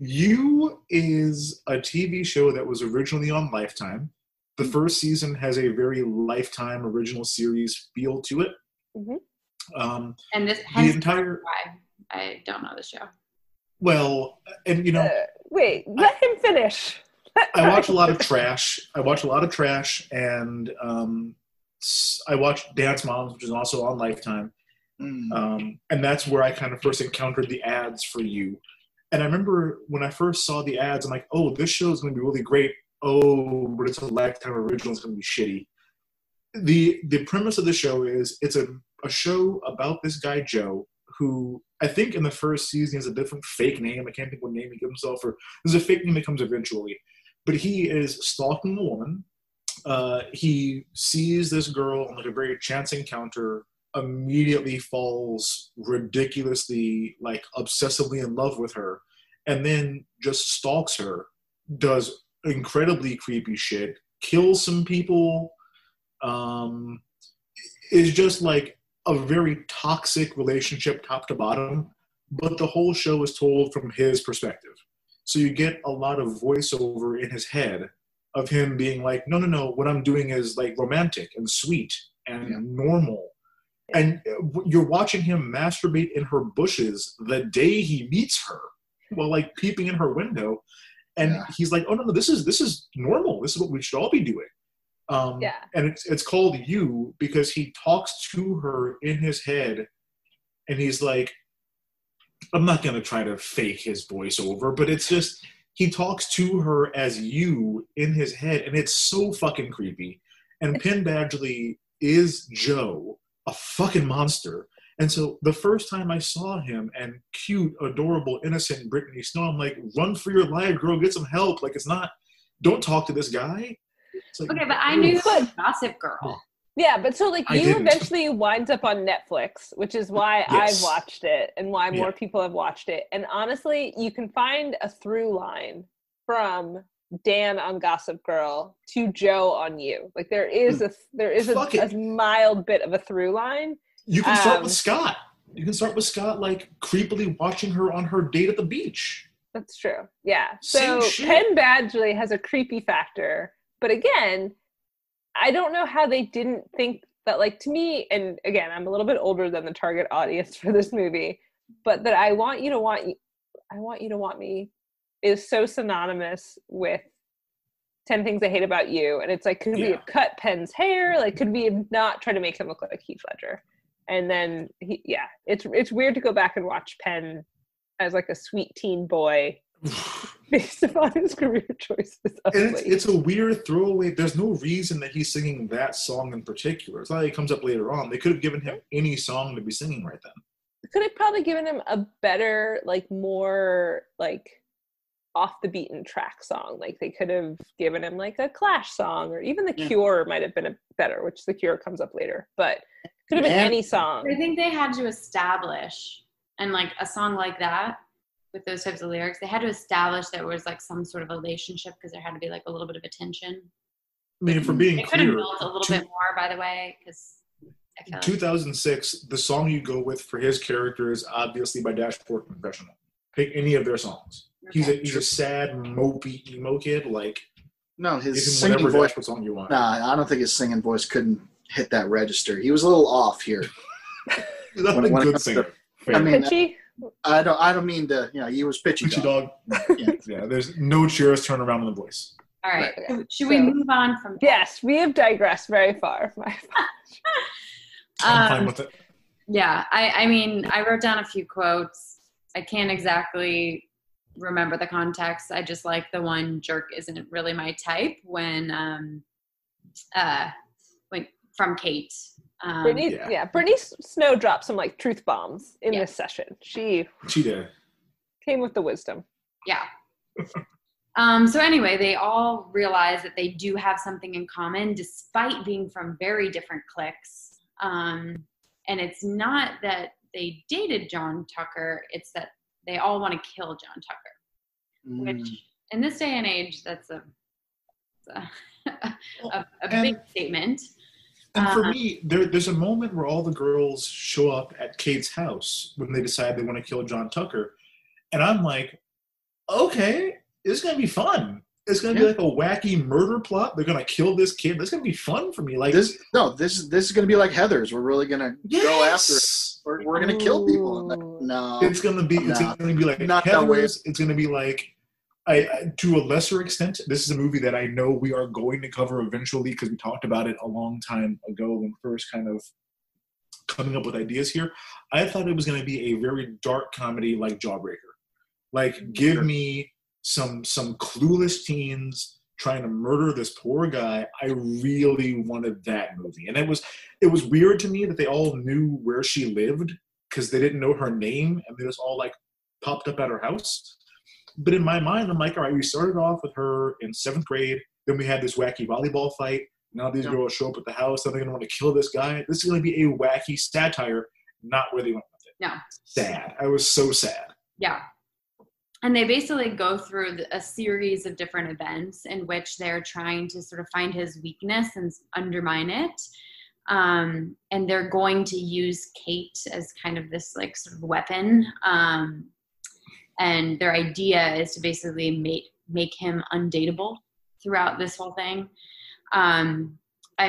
You is a TV show that was originally on Lifetime. The first season has a very Lifetime original series feel to it. Mm-hmm. And this has the entire. Why I don't know the show. Well, and you know. Let him finish. I watch a lot of trash. And I watched Dance Moms, which is also on Lifetime. Mm. And that's where I kind of first encountered the ads for You. And I remember when I first saw the ads, I'm like, oh, this show is going to be really great. Oh, but it's a Lifetime original. It's going to be shitty. The premise of the show is it's a show about this guy, Joe, who I think in the first season has a different fake name. I can't think what name he gives himself. Or there's a fake name that comes eventually. But he is stalking a woman. He sees this girl on like a very chance encounter, immediately falls ridiculously, like, obsessively in love with her, and then just stalks her, does incredibly creepy shit, kills some people, is just like a very toxic relationship top to bottom, but the whole show is told from his perspective. So you get a lot of voiceover in his head of him being like, no, what I'm doing is like romantic and sweet and normal. And you're watching him masturbate in her bushes the day he meets her, while like peeping in her window, and he's like, "Oh no, this is normal. This is what we should all be doing." And it's called You because he talks to her in his head, and he's like, "I'm not gonna try to fake his voiceover, but it's just he talks to her as you in his head, and it's so fucking creepy." And Penn Badgley is Joe, a fucking monster. And so the first time I saw him and cute, adorable, innocent Brittany Snow, I'm like, run for your life, girl, get some help. Like, it's not, don't talk to this guy. It's like, okay, but I knew Gossip Girl. Yeah, but so, like, You eventually winds up on Netflix, which is why I've watched it and why more people have watched it. And honestly, you can find a through line from Dan on Gossip Girl to Joe on You. Like, there is a mild bit of a through line. You can start with Scott. Like, creepily watching her on her date at the beach. That's true. Yeah. So Penn Badgley has a creepy factor. But again, I don't know how they didn't think that, like, to me, and again, I'm a little bit older than the target audience for this movie, but that I Want You to Want Me is so synonymous with 10 Things I Hate About You. And it's like, could we have cut Penn's hair? Like, could we have not tried to make him look like Heath Ledger? And then, it's weird to go back and watch Penn as like a sweet teen boy based upon his career choices. And it's a weird throwaway. There's no reason that he's singing that song in particular. It's not like it comes up later on. They could have given him any song to be singing right then. Could have probably given him a better, like, more, like, off the beaten track song. Like, they could have given him like a Clash song, or even The Cure might have been better, which The Cure comes up later, but could have been any song. I think they had to establish, and like a song like that with those types of lyrics, they had to establish there was like some sort of relationship, because there had to be like a little bit of a tension. I mean, for being clear, could have built a little bit more, by the way, because in 2006 the song you go with for his character is obviously by Dashboard Confessional. Pick any of their songs. Okay. He's a sad, mopey emo kid. Like, no, his singing voice. What song you want? Nah, I don't think his singing voice couldn't hit that register. He was a little off here. When good singer. I mean, pitchy? I don't mean to. You know, he was pitchy dog. Yeah. There's no cheers turnaround in the voice. All right. Okay. Should we move on from? Yes, we have digressed very far. I'm fine with it. Yeah, I mean, I wrote down a few quotes. I can't exactly remember the context. I just like the one, "Jerk isn't really my type," when from Kate. Brittany Snow dropped some like truth bombs in this session. She did. Came with the wisdom. Yeah. So anyway, they all realize that they do have something in common despite being from very different cliques. And it's not that they dated John Tucker. It's that they all want to kill John Tucker, which in this day and age, that's a big statement. And for me, there's a moment where all the girls show up at Kate's house when they decide they want to kill John Tucker. And I'm like, okay, this is going to be fun. It's going to be like a wacky murder plot. They're going to kill this kid. That's going to be fun for me. Like this is going to be like Heather's. We're really going to go after it. We're going to kill people. It's going to be like not Heather's. That way. It's going to be like, to a lesser extent, this is a movie that I know we are going to cover eventually because we talked about it a long time ago when first kind of coming up with ideas here. I thought it was going to be a very dark comedy like Jawbreaker. Like, give me some clueless teens trying to murder this poor guy. I really wanted that movie. And it was weird to me that they all knew where she lived because they didn't know her name and they just all like popped up at her house. But in my mind, I'm like, all right, we started off with her in 7th grade. Then we had this wacky volleyball fight. Now these girls show up at the house. Now they're going to want to kill this guy. This is going to be a wacky satire, not where they went with it. No. Sad. I was so sad. Yeah. And they basically go through a series of different events in which they're trying to sort of find his weakness and undermine it. And they're going to use Kate as kind of this like sort of weapon. And their idea is to basically make him undateable throughout this whole thing. I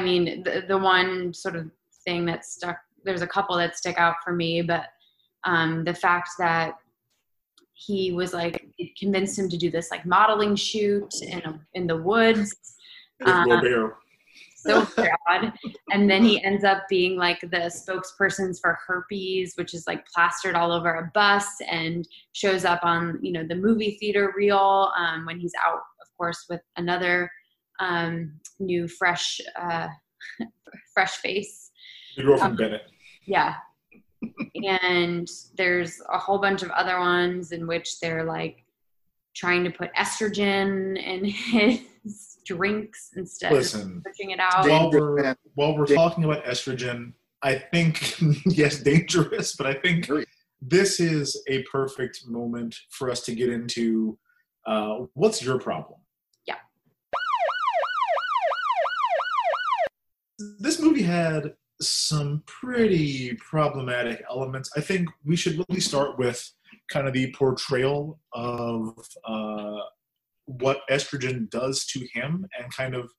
mean, the one sort of thing that stuck, there's a couple that stick out for me, but the fact that he was like, it convinced him to do this like modeling shoot in the woods. So bad. And then he ends up being like the spokesperson for herpes, which is like plastered all over a bus and shows up on, you know, the movie theater reel when he's out, of course, with another new fresh face. The girl from Bennett. Yeah. And there's a whole bunch of other ones in which they're like trying to put estrogen in his drinks instead of pushing it out. While we're talking about estrogen, I think, yes, dangerous, but I think this is a perfect moment for us to get into what's your problem? Yeah. This movie had some pretty problematic elements. I think we should really start with kind of the portrayal of what estrogen does to him and kind of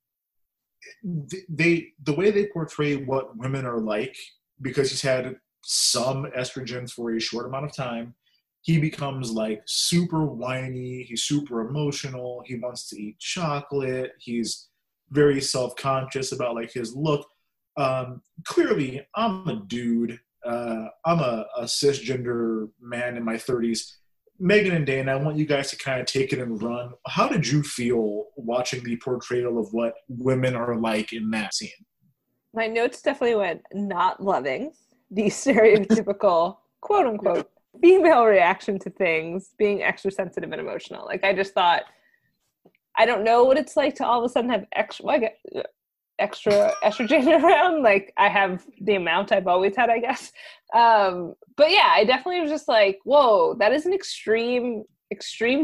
the way they portray what women are like, because he's had some estrogen for a short amount of time. He becomes like super whiny. He's super emotional. He wants to eat chocolate. He's very self-conscious about like his look. Clearly I'm a dude. I'm a cisgender man in my 30s. Megan and Dan, I want you guys to kind of take it and run. How did you feel watching the portrayal of what women are like in that scene? My notes definitely went not loving the stereotypical, quote unquote, female reaction to things, being extra sensitive and emotional. Like, I just thought, I don't know what it's like to all of a sudden have extra estrogen around. Like, I have the amount I've always had, I guess. But yeah, I definitely was just like, whoa, that is an extreme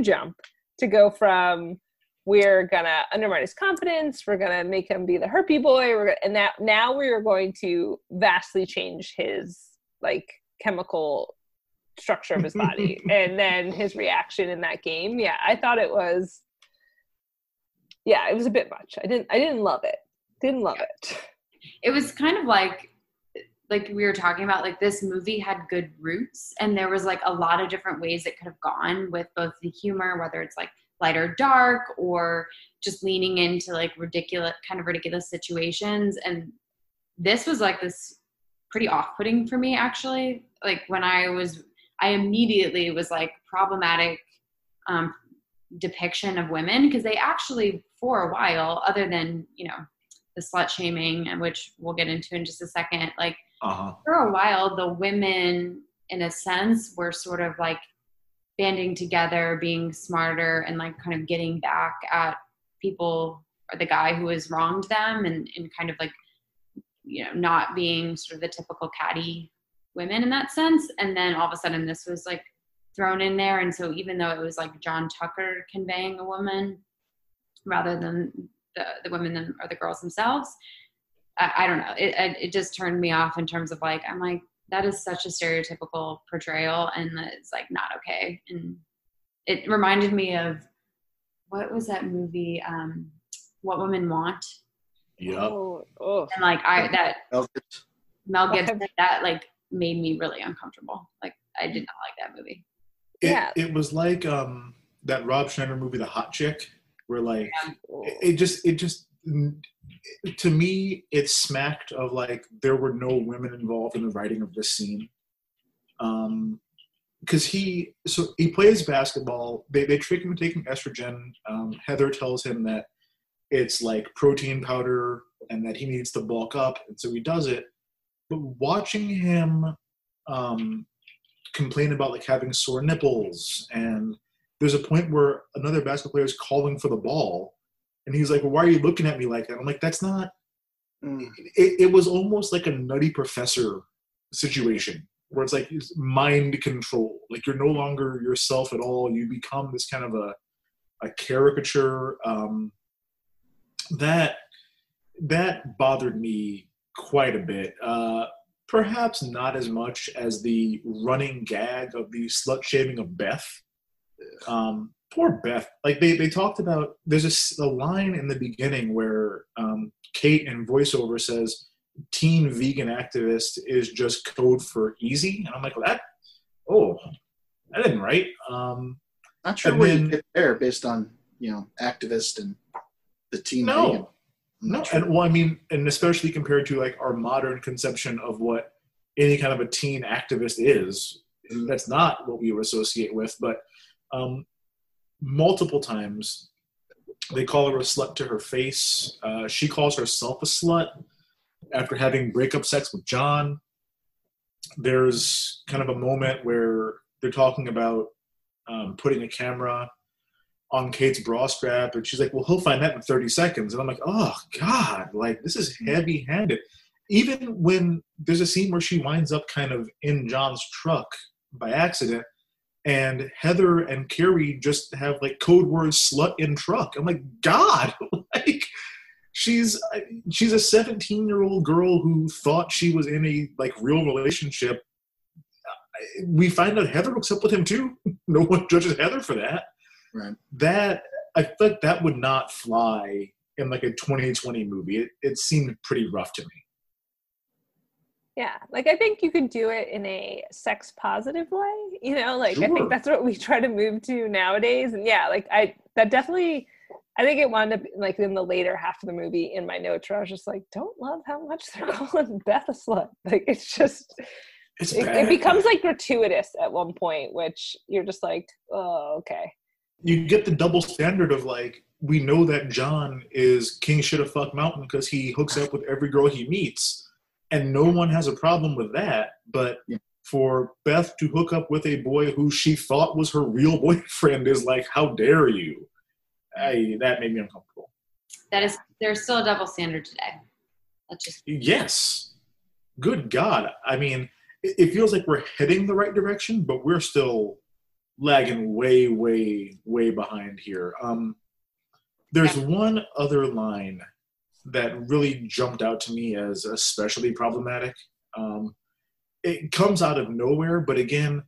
jump to go from we're gonna undermine his confidence, we're gonna make him be the herpy boy, now we are going to vastly change his like chemical structure of his body and then his reaction in that game. Yeah, I thought it was, yeah, it was a bit much. I didn't love it. Didn't love it. It was kind of like we were talking about, like this movie had good roots and there was like a lot of different ways it could have gone with both the humor, whether it's like light or dark or just leaning into like ridiculous situations. And this was like this pretty off-putting for me, actually. Like when I immediately was like problematic depiction of women, because they actually for a while, other than, you know, the slut shaming, and which we'll get into in just a second, like for a while the women in a sense were sort of like banding together, being smarter, and like kind of getting back at people or the guy who has wronged them, and kind of like, you know, not being sort of the typical catty women in that sense. And then all of a sudden this was like thrown in there. And so even though it was like John Tucker conveying a woman rather than the women or the girls themselves, I don't know. It just turned me off in terms of like, I'm like, that is such a stereotypical portrayal, and it's like not okay. And it reminded me of, what was that movie? What Women Want. Yeah. Oh. And like Mel Gibson, that like made me really uncomfortable. Like I did not like that movie. It was like that Rob Schneider movie, The Hot Chick, where like it just to me it smacked of like there were no women involved in the writing of this scene. Because he plays basketball. They trick him into taking estrogen. Heather tells him that it's like protein powder and that he needs to bulk up, and so he does it. But watching him complain about like having sore nipples, and there's a point where another basketball player is calling for the ball, and he's like, well, why are you looking at me like that? I'm like, that's not it was almost like a Nutty Professor situation where it's like mind control, like you're no longer yourself at all, you become this kind of a caricature. That bothered me quite a bit. Perhaps not as much as the running gag of the slut shaming of Beth. Poor Beth. Like they talked about, there's a line in the beginning where Kate in voiceover says, teen vegan activist is just code for easy. And I'm like, well, that didn't write. Not sure where you get there based on, you know, activist and the teen. No. And well, I mean, and especially compared to like our modern conception of what any kind of a teen activist is, that's not what we would associate with. But multiple times they call her a slut to her face. She calls herself a slut after having breakup sex with John. There's kind of a moment where they're talking about putting a camera on Kate's bra strap, and she's like, well, he'll find that in 30 seconds. And I'm like, oh God, like this is heavy handed. Even when there's a scene where she winds up kind of in John's truck by accident, and Heather and Carrie just have like code words, slut in truck. I'm like, God, like she's a 17-year-old girl who thought she was in a like real relationship. We find out Heather hooks up with him too. No one judges Heather for that. Right. That I feel like that would not fly in like a 2020 movie. It seemed pretty rough to me. Yeah, like I think you could do it in a sex positive way, you know, like sure. I think that's what we try to move to nowadays. And yeah, like I think it wound up like in the later half of the movie in my notes where I was just like, don't love how much they're calling Beth a slut. Like it's just it becomes like gratuitous at one point, which you're just like, oh, okay. You get the double standard of like, we know that John is king shit of fuck mountain because he hooks up with every girl he meets, and no one has a problem with that. But for Beth to hook up with a boy who she thought was her real boyfriend is like, how dare you? That made me uncomfortable. There's still a double standard today. Yes. Good God. I mean, it feels like we're heading the right direction, but we're still lagging way, way, way behind here. There's one other line that really jumped out to me as especially problematic. It comes out of nowhere, but again,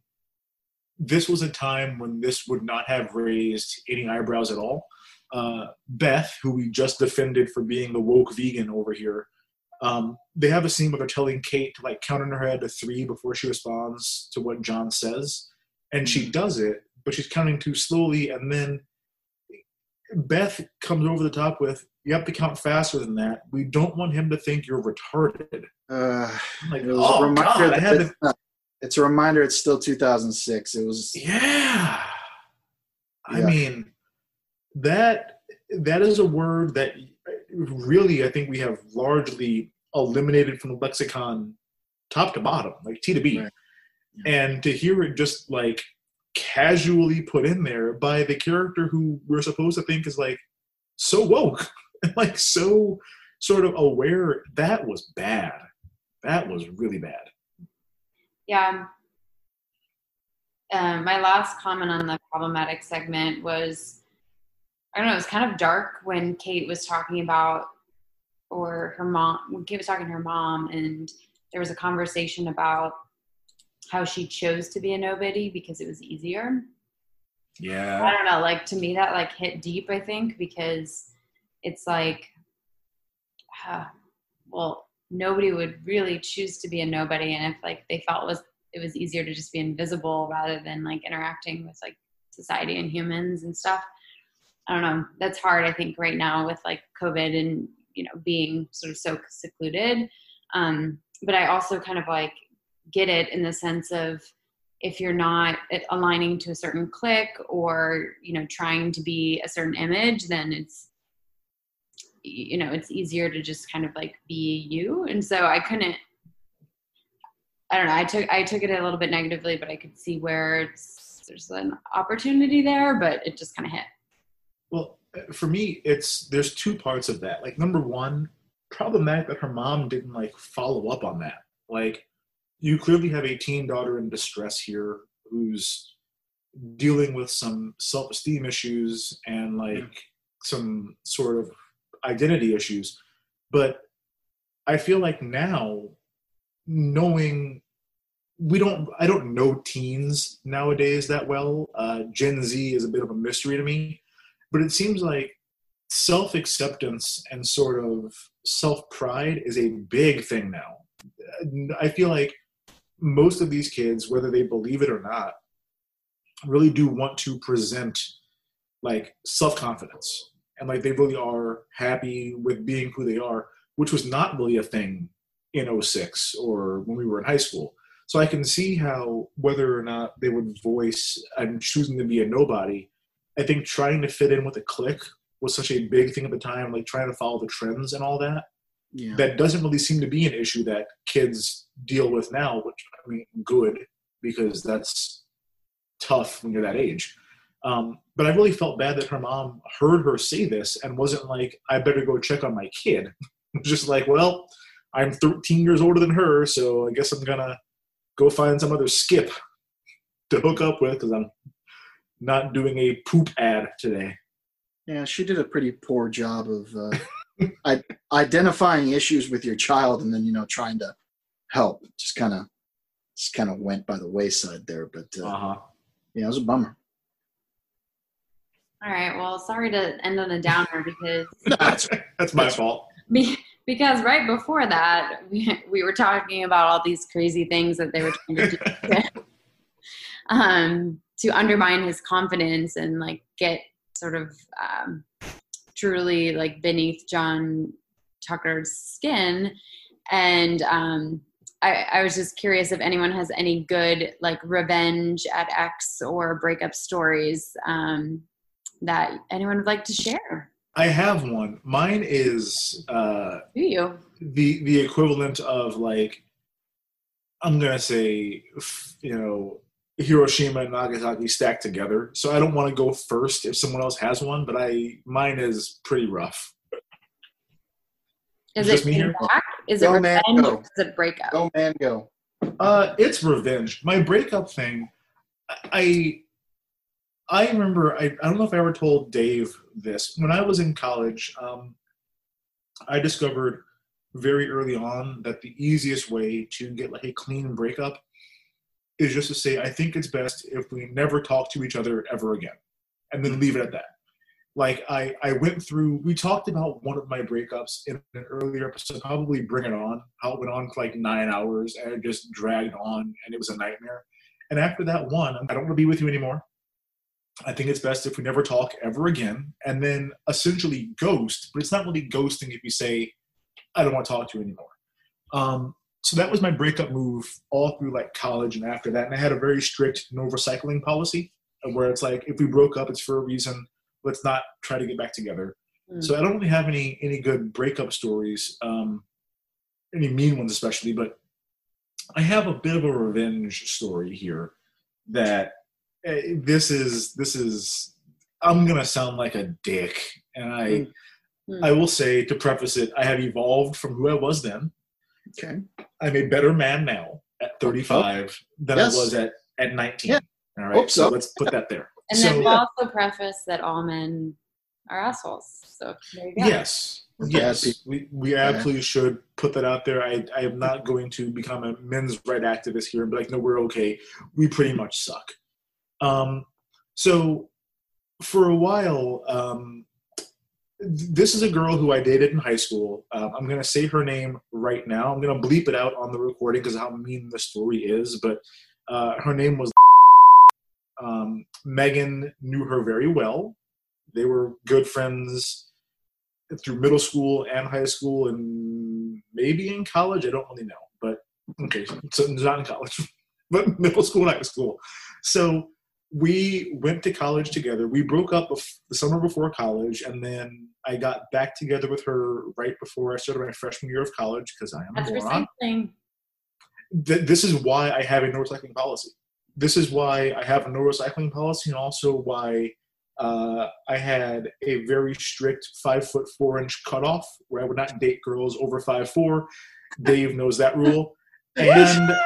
this was a time when this would not have raised any eyebrows at all. Beth, who we just defended for being the woke vegan over here, they have a scene where they're telling Kate to like count in her head to 3 before she responds to what John says. And she does it, but she's counting too slowly. And then Beth comes over the top with, you have to count faster than that. We don't want him to think you're retarded. It's a reminder. It's still 2006. It was. Yeah. I mean, that is a word that really, I think we have largely eliminated from the lexicon top to bottom, like T to B. Right. And to hear it just like casually put in there by the character who we're supposed to think is like so woke and like so sort of aware. That was bad. That was really bad. Yeah. My last comment on the problematic segment was, I don't know, it was kind of dark when Kate was talking about, or her mom, when Kate was talking to her mom, and there was a conversation about how she chose to be a nobody because it was easier. Yeah. I don't know, like, to me that like hit deep, I think, because it's like, well, nobody would really choose to be a nobody. And if like they felt it was easier to just be invisible rather than like interacting with like society and humans and stuff. I don't know. That's hard, I think, right now with like COVID and, you know, being sort of so secluded. But I also kind of like get it in the sense of if you're not aligning to a certain clique or, you know, trying to be a certain image, then it's, you know, it's easier to just kind of like be you. And so I took it a little bit negatively, but I could see where there's an opportunity there, but it just kind of hit. Well, for me, there's two parts of that. Like, number one, problematic that her mom didn't like follow up on that. Like, you clearly have a teen daughter in distress here who's dealing with some self-esteem issues and like some sort of identity issues. But I feel like now, knowing I don't know teens nowadays that well. Gen Z is a bit of a mystery to me, but it seems like self-acceptance and sort of self-pride is a big thing now. I feel like most of these kids, whether they believe it or not, really do want to present like self-confidence, and like they really are happy with being who they are, which was not really a thing in 06 or when we were in high school. So I can see how, whether or not they would voice, I'm choosing to be a nobody, I think trying to fit in with a clique was such a big thing at the time, like trying to follow the trends and all that. Yeah. That doesn't really seem to be an issue that kids deal with now, which, I mean, good, because that's tough when you're that age. But I really felt bad that her mom heard her say this and wasn't like, I better go check on my kid. Just like, well, I'm 13 years older than her, so I guess I'm going to go find some other skip to hook up with because I'm not doing a poop ad today. Yeah, she did a pretty poor job of identifying issues with your child and then, you know, trying to help. Just kind of went by the wayside there, but yeah, it was a bummer. All right, well, sorry to end on a downer because no, that's my fault. Because right before that, we were talking about all these crazy things that they were trying to do to undermine his confidence and like get sort of truly like beneath John Tucker's skin. And I was just curious if anyone has any good like revenge at X or breakup stories that anyone would like to share. I have one. Mine is the equivalent of like, I'm going to say, you know, Hiroshima and Nagasaki stacked together. So I don't want to go first if someone else has one, but mine is pretty rough. Is it me? Is it revenge or is it breakup? Go man go. It's revenge. My breakup thing, I remember, I don't know if I ever told Dave this. When I was in college, I discovered very early on that the easiest way to get like a clean breakup is just to say, I think it's best if we never talk to each other ever again, and then leave it at that. Like I went through, we talked about one of my breakups in an earlier episode, probably Bring It On, how it went on for like 9 hours and it just dragged on and it was a nightmare. And after that one, I don't want to be with you anymore. I think it's best if we never talk ever again, and then essentially ghost, but it's not really ghosting if you say, I don't want to talk to you anymore. So that was my breakup move all through like college and after that. And I had a very strict no recycling policy where it's like, if we broke up, it's for a reason. Let's not try to get back together. Mm. So I don't really have any good breakup stories, any mean ones especially, but I have a bit of a revenge story here that This is I'm gonna sound like a dick, and I will say, to preface it, I have evolved from who I was then. Okay. I'm a better man now at 35 than I was at 19. Yeah. All right. Hope so. So let's put that there. And then we'll also preface that all men are assholes. So there you go. Yes. Yes. We absolutely should put that out there. I am not going to become a men's rights activist here and be like, no, we're okay. We pretty much suck. So for a while, this is a girl who I dated in high school. I'm going to say her name right now. I'm going to bleep it out on the recording because of how mean the story is. But her name was Megan knew her very well. They were good friends through middle school and high school and maybe in college. I don't really know. But okay, so not in college, but middle school and high school. So we went to college together. We broke up the summer before college, and then I got back together with her right before I started my freshman year of college because I am a moron. This is why I have a no recycling policy. This is why I have a no recycling policy, and also why I had a very strict 5'4" cutoff where I would not date girls over 5'4". Dave knows that rule. And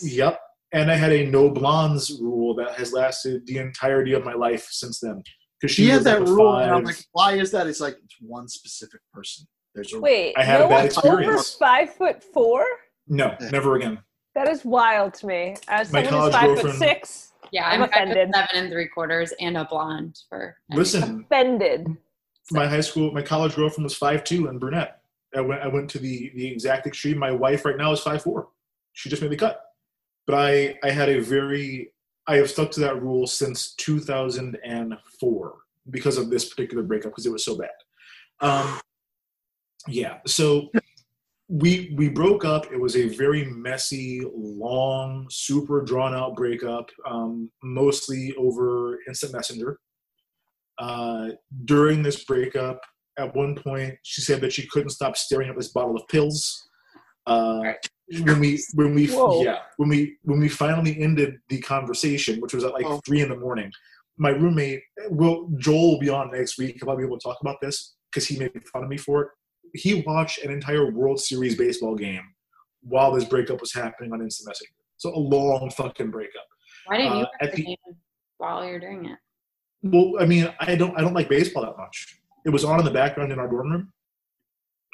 yep. And I had a no blondes rule that has lasted the entirety of my life since then. Because she had that rule, and I'm like, why is that? It's like it's one specific person. I had a bad experience. Over 5'4"? No, never again. That is wild to me. As my someone who's 5'6", yeah, I'm offended. 5'7¾" and a blonde for. Listen, offended. My college girlfriend was 5'2" and brunette. I went to the exact extreme. My wife right now is 5'4". She just made the cut. But I have stuck to that rule since 2004 because of this particular breakup, because it was so bad. So we broke up. It was a very messy, long, super drawn-out breakup, mostly over instant messenger. During this breakup, at one point, she said that she couldn't stop staring at this bottle of pills. When we finally ended the conversation, which was at like 3 a.m, my roommate, Joel will be on next week. He'll probably be able to talk about this because he made fun of me for it. He watched an entire World Series baseball game while this breakup was happening on instant messaging. So a long fucking breakup. Why didn't you watch the game while you're doing it? Well, I mean, I don't like baseball that much. It was on in the background in our dorm room,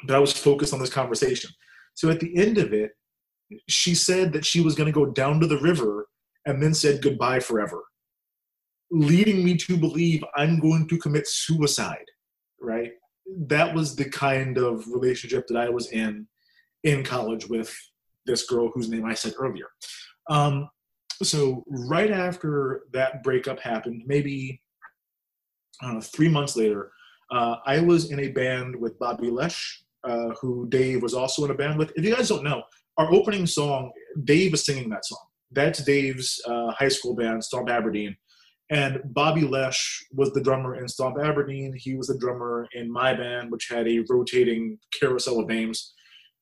but I was focused on this conversation. So at the end of it, she said that she was going to go down to the river and then said goodbye forever, leading me to believe I'm going to commit suicide, right? That was the kind of relationship that I was in college with this girl whose name I said earlier. So right after that breakup happened, maybe, I don't know, 3 months later, I was in a band with Bobby Lesh, who Dave was also in a band with. If you guys don't know, our opening song, Dave is singing that song. That's Dave's high school band, Stomp Aberdeen. And Bobby Lesh was the drummer in Stomp Aberdeen. He was the drummer in my band, which had a rotating carousel of names.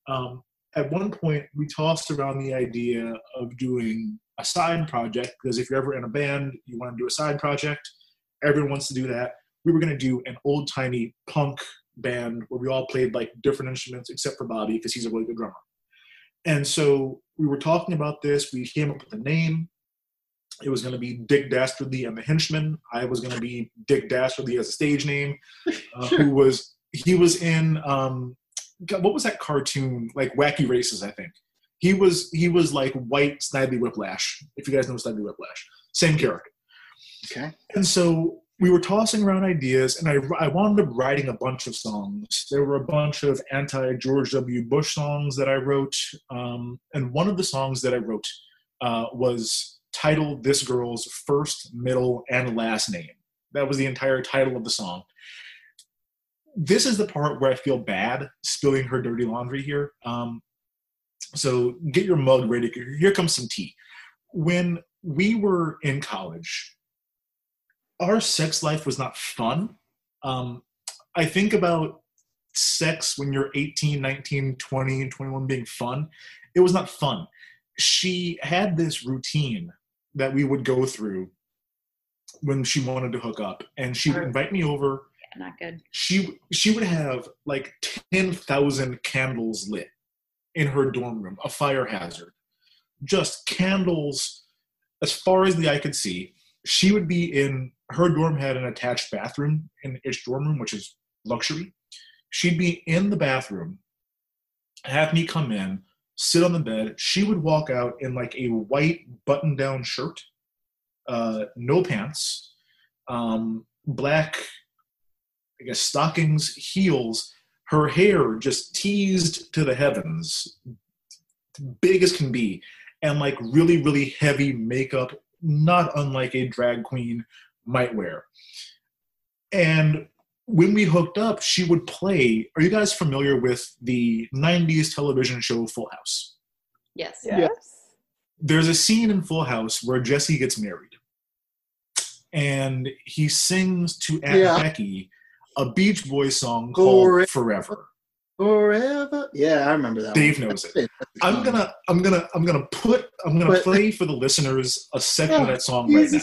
At one point, we tossed around the idea of doing a side project, because if you're ever in a band, you want to do a side project. Everyone wants to do that. We were going to do an old-timey punk band where we all played like different instruments except for Bobby because he's a really good drummer. And so we were talking about this. We came up with a name. It was going to be Dick Dastardly and the Henchman. I was going to be Dick Dastardly as a stage name. He was in God, what was that cartoon, like Wacky Races, I think. He was like white Snidely Whiplash, if you guys know Snidely Whiplash. Same character. Okay. And so we were tossing around ideas, and I wound up writing a bunch of songs. There were a bunch of anti-George W. Bush songs that I wrote, and one of the songs that I wrote was titled This Girl's First, Middle, and Last Name. That was the entire title of the song. This is the part where I feel bad spilling her dirty laundry here. So get your mug ready. Here comes some tea. When we were in college, our sex life was not fun. I think about sex when you're 18, 19, 20, and 21 being fun. It was not fun. She had this routine that we would go through when she wanted to hook up, and she would invite me over. Yeah, not good. She would have like 10,000 candles lit in her dorm room, a fire hazard, just candles as far as the eye could see. She would be in her dorm, had an attached bathroom in each dorm room, which is luxury. She'd be in the bathroom, have me come in, sit on the bed. She would walk out in like a white button-down shirt, no pants, black, I guess, stockings, heels, her hair just teased to the heavens, big as can be, and like really, really heavy makeup, not unlike a drag queen might wear. And when we hooked up, she would play, are you guys familiar with the 90s television show Full House? Yes. Yes. There's a scene in Full House where Jesse gets married. And he sings to Aunt Becky a Beach Boys song called Forever. Forever. Yeah, I remember that. Dave one. Knows it. I'm gonna play for the listeners a section of that song right now.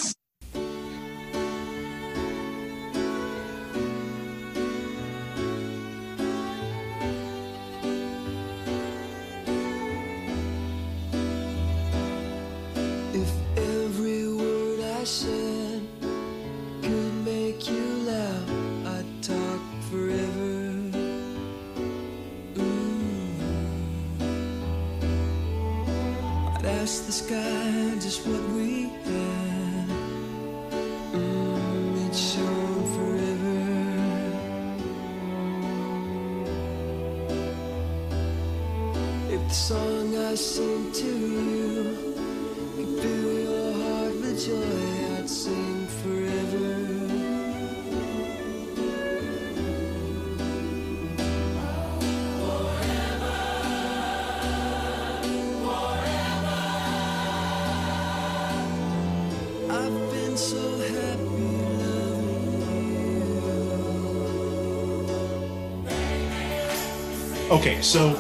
Okay, so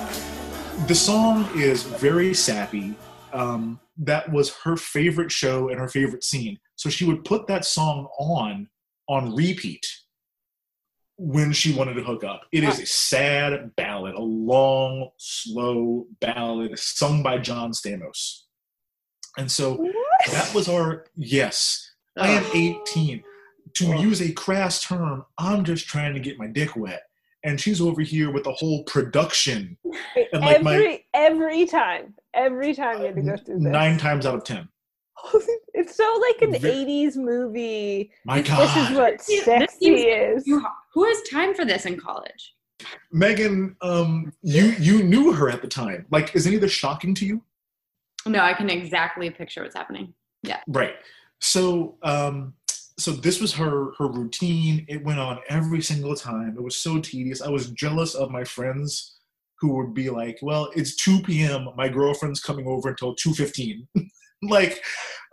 the song is very sappy. That was her favorite show and her favorite scene. So she would put that song on repeat when she wanted to hook up. It is a sad ballad, a long, slow ballad sung by John Stamos. And so that was our, yes, I am 18. To use a crass term, I'm just trying to get my dick wet. And she's over here with the whole production. And like every time you had to go through this. 9 times out of 10. It's so like an 80s movie. My God. This is what sexy is. Who has time for this in college? Megan, you knew her at the time. Like, is any of this shocking to you? No, I can exactly picture what's happening. Yeah. Right. So, so this was her routine. It went on every single time. It was so tedious. I was jealous of my friends who would be like, well, it's 2 p.m. My girlfriend's coming over until 2:15. Like,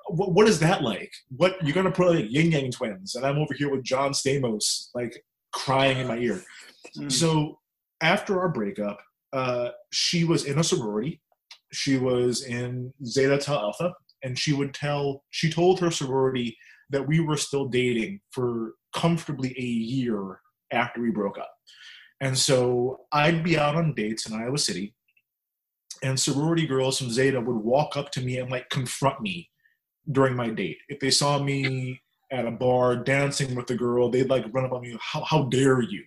what is that like? What, you're going to put like Yin Yang Twins, and I'm over here with John Stamos, like, crying in my ear. So after our breakup, she was in a sorority. She was in Zeta Tau Alpha, and she told her sorority that we were still dating for comfortably a year after we broke up. And so I'd be out on dates in Iowa City, and sorority girls from Zeta would walk up to me and like confront me during my date. If they saw me at a bar dancing with a girl, they'd like run up on me, how dare you?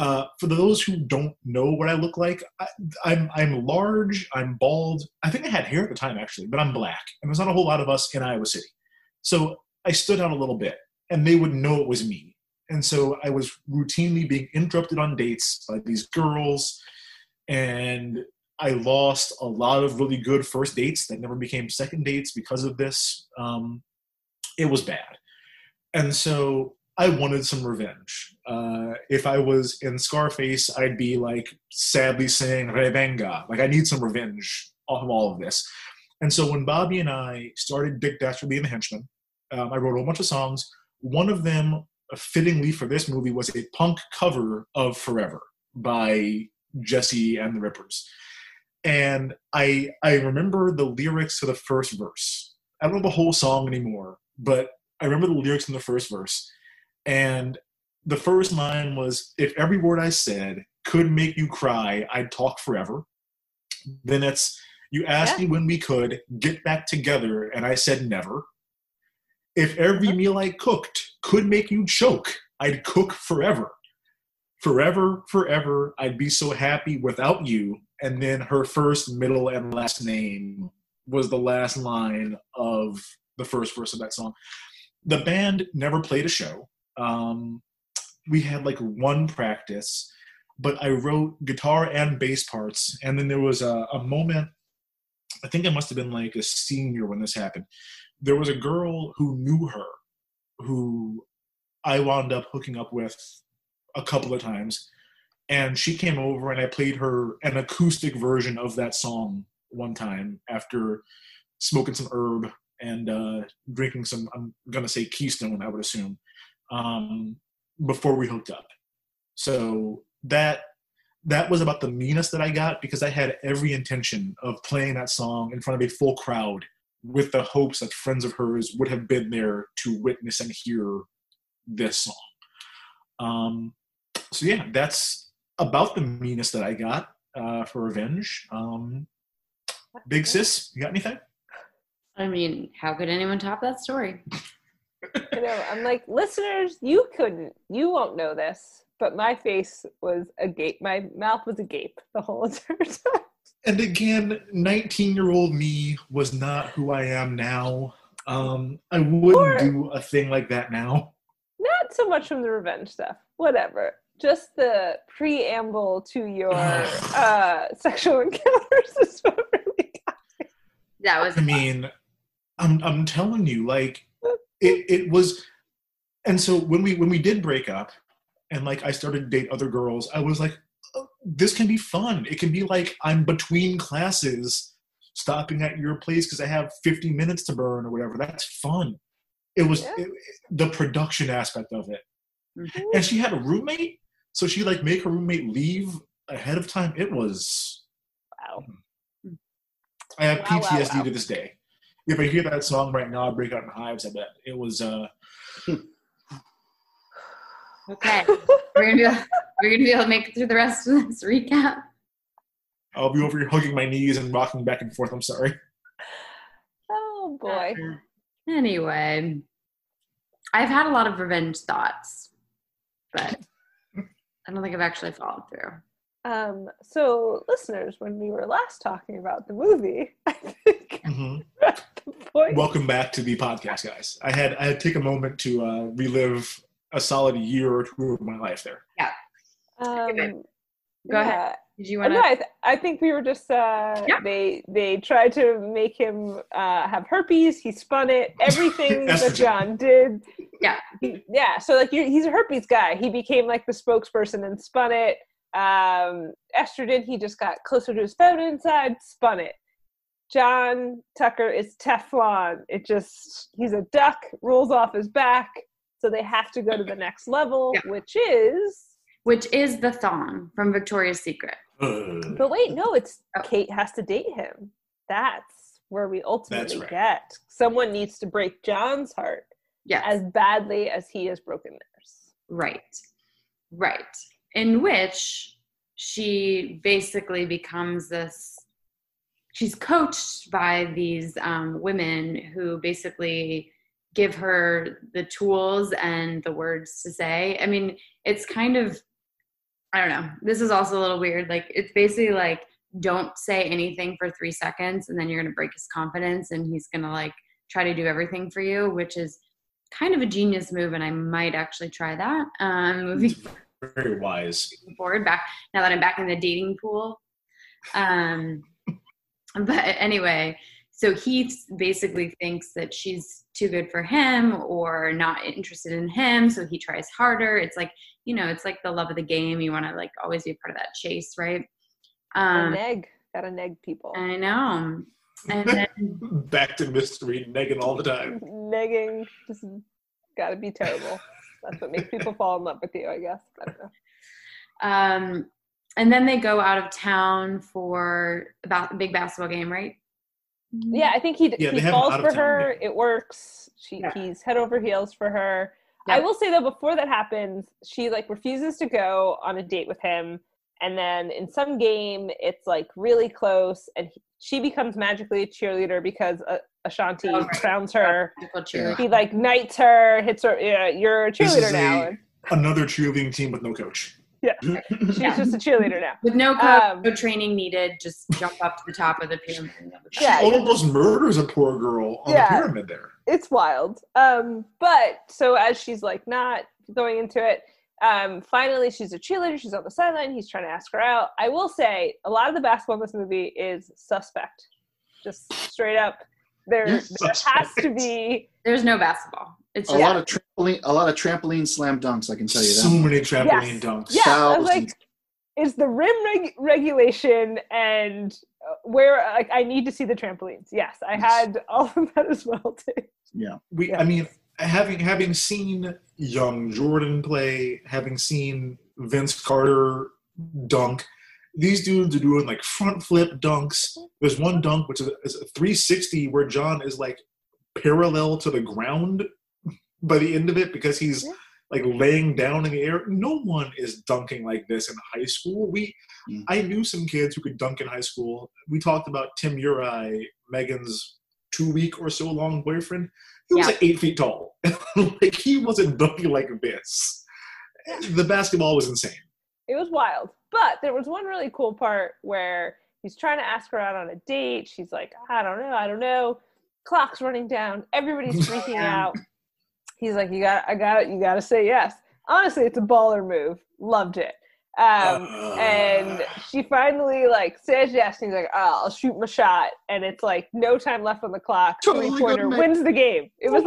For those who don't know what I look like, I'm large, I'm bald. I think I had hair at the time actually, but I'm black. And there's not a whole lot of us in Iowa City. So I stood out a little bit, and they would know it was me. And so I was routinely being interrupted on dates by these girls, and I lost a lot of really good first dates that never became second dates because of this. It was bad. And so I wanted some revenge. If I was in Scarface, I'd be like sadly saying, revenga. Like, I need some revenge off of all of this. And so when Bobby and I started Dick Dastardly and the Henchman, I wrote a whole bunch of songs. One of them, fittingly for this movie, was a punk cover of Forever by Jesse and the Rippers. And I remember the lyrics to the first verse. I don't know the whole song anymore, but I remember the lyrics in the first verse. And the first line was, if every word I said could make you cry, I'd talk forever. Then it's, you asked me when we could get back together, and I said never. If every meal I cooked could make you choke, I'd cook forever. Forever, forever, I'd be so happy without you. And then her first, middle, and last name was the last line of the first verse of that song. The band never played a show. We had like one practice, but I wrote guitar and bass parts. And then there was a moment, I think I must have been like a senior when this happened. There was a girl who knew her, who I wound up hooking up with a couple of times, and she came over and I played her an acoustic version of that song one time after smoking some herb and drinking some, I'm gonna say Keystone, I would assume, before we hooked up. So that was about the meanest that I got, because I had every intention of playing that song in front of a full crowd with the hopes that friends of hers would have been there to witness and hear this song. So yeah, that's about the meanest that I got for revenge. Big sis, you got anything? I mean, how could anyone top that story? You know, I'm like, listeners, you couldn't, you won't know this, but my face was agape, my mouth was agape the whole entire time. And again, 19-year-old me was not who I am now. I wouldn't do a thing like that now. Not so much from the revenge stuff, whatever. Just the preamble to your sexual encounters is what really got me. That was. I mean, I'm telling you, like it was. And so when we did break up, and like I started to date other girls, I was like, oh, this can be fun. It can be like I'm between classes, stopping at your place because I have 50 minutes to burn or whatever. That's fun. It was the production aspect of it. Mm-hmm. And she had a roommate, so she like made her roommate leave ahead of time. It was, wow. I have PTSD to this day. If I hear that song right now, I break out in hives, I bet. It was, Okay, we're gonna be able to make it through the rest of this recap. I'll be over here hugging my knees and rocking back and forth, I'm sorry. Oh boy. Anyway, I've had a lot of revenge thoughts, but I don't think I've actually followed through. So, listeners, when we were last talking about the movie, I think at the point. Welcome back to the podcast, guys. I had to take a moment to relive a solid year or two of my life there. Yeah. Go ahead. Did you want to? No, I think we were just, they tried to make him have herpes. He spun it. Everything that John did. Yeah. Yeah. So, like, he's a herpes guy. He became, like, the spokesperson and spun it. Estrogen, he just got closer to his phone inside, spun it. John Tucker is Teflon. He's a duck, rolls off his back. So they have to go to the next level, which is the thong from Victoria's Secret. But wait, no, it's Kate has to date him. That's where we ultimately get. Someone needs to break John's heart as badly as he has broken theirs. Right. In which she basically becomes this, she's coached by these women who basically give her the tools and the words to say. I mean, it's kind of, I don't know. This is also a little weird. Like, it's basically like, don't say anything for 3 seconds and then you're going to break his confidence and he's going to like try to do everything for you, which is kind of a genius move. And I might actually try that. Moving very wise forward back now that I'm back in the dating pool. But anyway, so Heath basically thinks that she's too good for him or not interested in him. So he tries harder. It's like, you know, it's like the love of the game. You want to like always be a part of that chase, right? Gotta neg people. I know. And then, back to mystery, negging all the time. Negging, just gotta be terrible. That's what makes people fall in love with you, I guess. I don't know. And then they go out of town for about the big basketball game, right? Yeah, I think he falls for her. Yeah. It works. He's head over heels for her. Yeah. I will say, though, before that happens, she refuses to go on a date with him. And then in some game, it's really close. And she becomes magically a cheerleader because Ashanti crowns her. Yeah. He knights her, hits her. Yeah, you're a cheerleader now. Another cheerleading team with no coach. Yeah, she's just a cheerleader now. With no coach, no training needed, just jump up to the top of the pyramid. She almost murders a poor girl on the pyramid there. It's wild. But so as she's not going into it, finally she's a cheerleader. She's on the sideline. He's trying to ask her out. I will say a lot of the basketball in this movie is suspect, just straight up. There has to be. There's no basketball. It's a lot of trampoline. A lot of trampoline slam dunks. I can tell you that. So many trampoline dunks. Yeah, I was it's the rim regulation and where I need to see the trampolines. Yes, I had all of that as well too. Yeah, I mean, having seen young Jordan play, having seen Vince Carter dunk. These dudes are doing front flip dunks. There's one dunk which is a 360 where John is parallel to the ground by the end of it because he's laying down in the air. No one is dunking like this in high school. I knew some kids who could dunk in high school. We talked about Tim Urai, Megan's 2-week or so long boyfriend. He was 8 feet tall. He wasn't dunking like this. The basketball was insane. It was wild. But there was one really cool part where he's trying to ask her out on a date. She's like, I don't know. Clock's running down. Everybody's freaking out. He's like, you gotta say yes. Honestly, it's a baller move. Loved it. And she finally says yes. And he's like, I'll shoot my shot. And it's no time left on the clock. Totally three-pointer wins the game. It was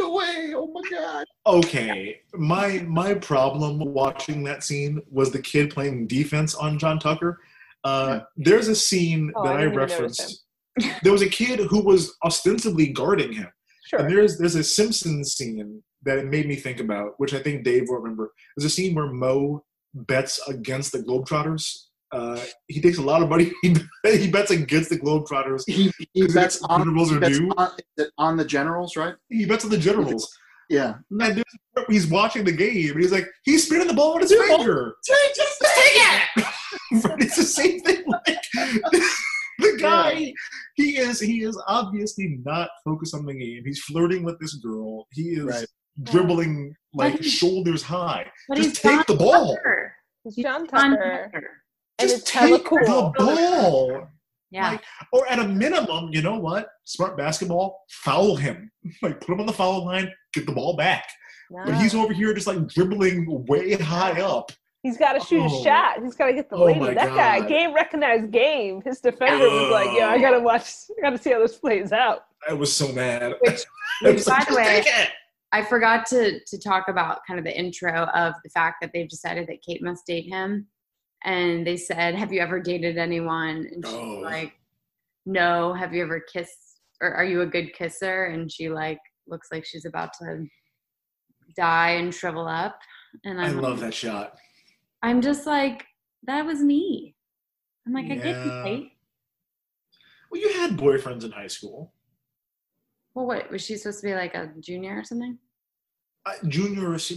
oh my God. Okay. My problem watching that scene was the kid playing defense on John Tucker. There's a scene that I referenced. There was a kid who was ostensibly guarding him. Sure. And there's a Simpsons scene that it made me think about, which I think Dave will remember. There's a scene where Moe bets against the Globetrotters. He takes a lot of money. He bets against the Globetrotters. He bets on the Generals, right? He bets on the Generals. Yeah. And he's watching the game, and he's he's spinning the ball on his finger. Just take it! It's the same thing. The guy, he is obviously not focused on the game. He's flirting with this girl. He is... Right. Dribbling shoulders high. Just take the ball. He's John Tucker. Just take the ball. Yeah. Or at a minimum, you know what? Smart basketball, foul him. Put him on the foul line, get the ball back. No. But he's over here just dribbling way high up. He's got to shoot a shot. He's got to get the lady. That guy, recognized game. His defender was I got to watch. I got to see how this plays out. I was so mad. Which by the way, I forgot to talk about kind of the intro of the fact that they've decided that Kate must date him. And they said, have you ever dated anyone? And she's no. Have you ever kissed? Or are you a good kisser? And she looks like she's about to die and shrivel up. And I love that shot. I'm just that was me. I'm I get you, Kate. Well, you had boyfriends in high school. Well, what, was she supposed to be a junior or something?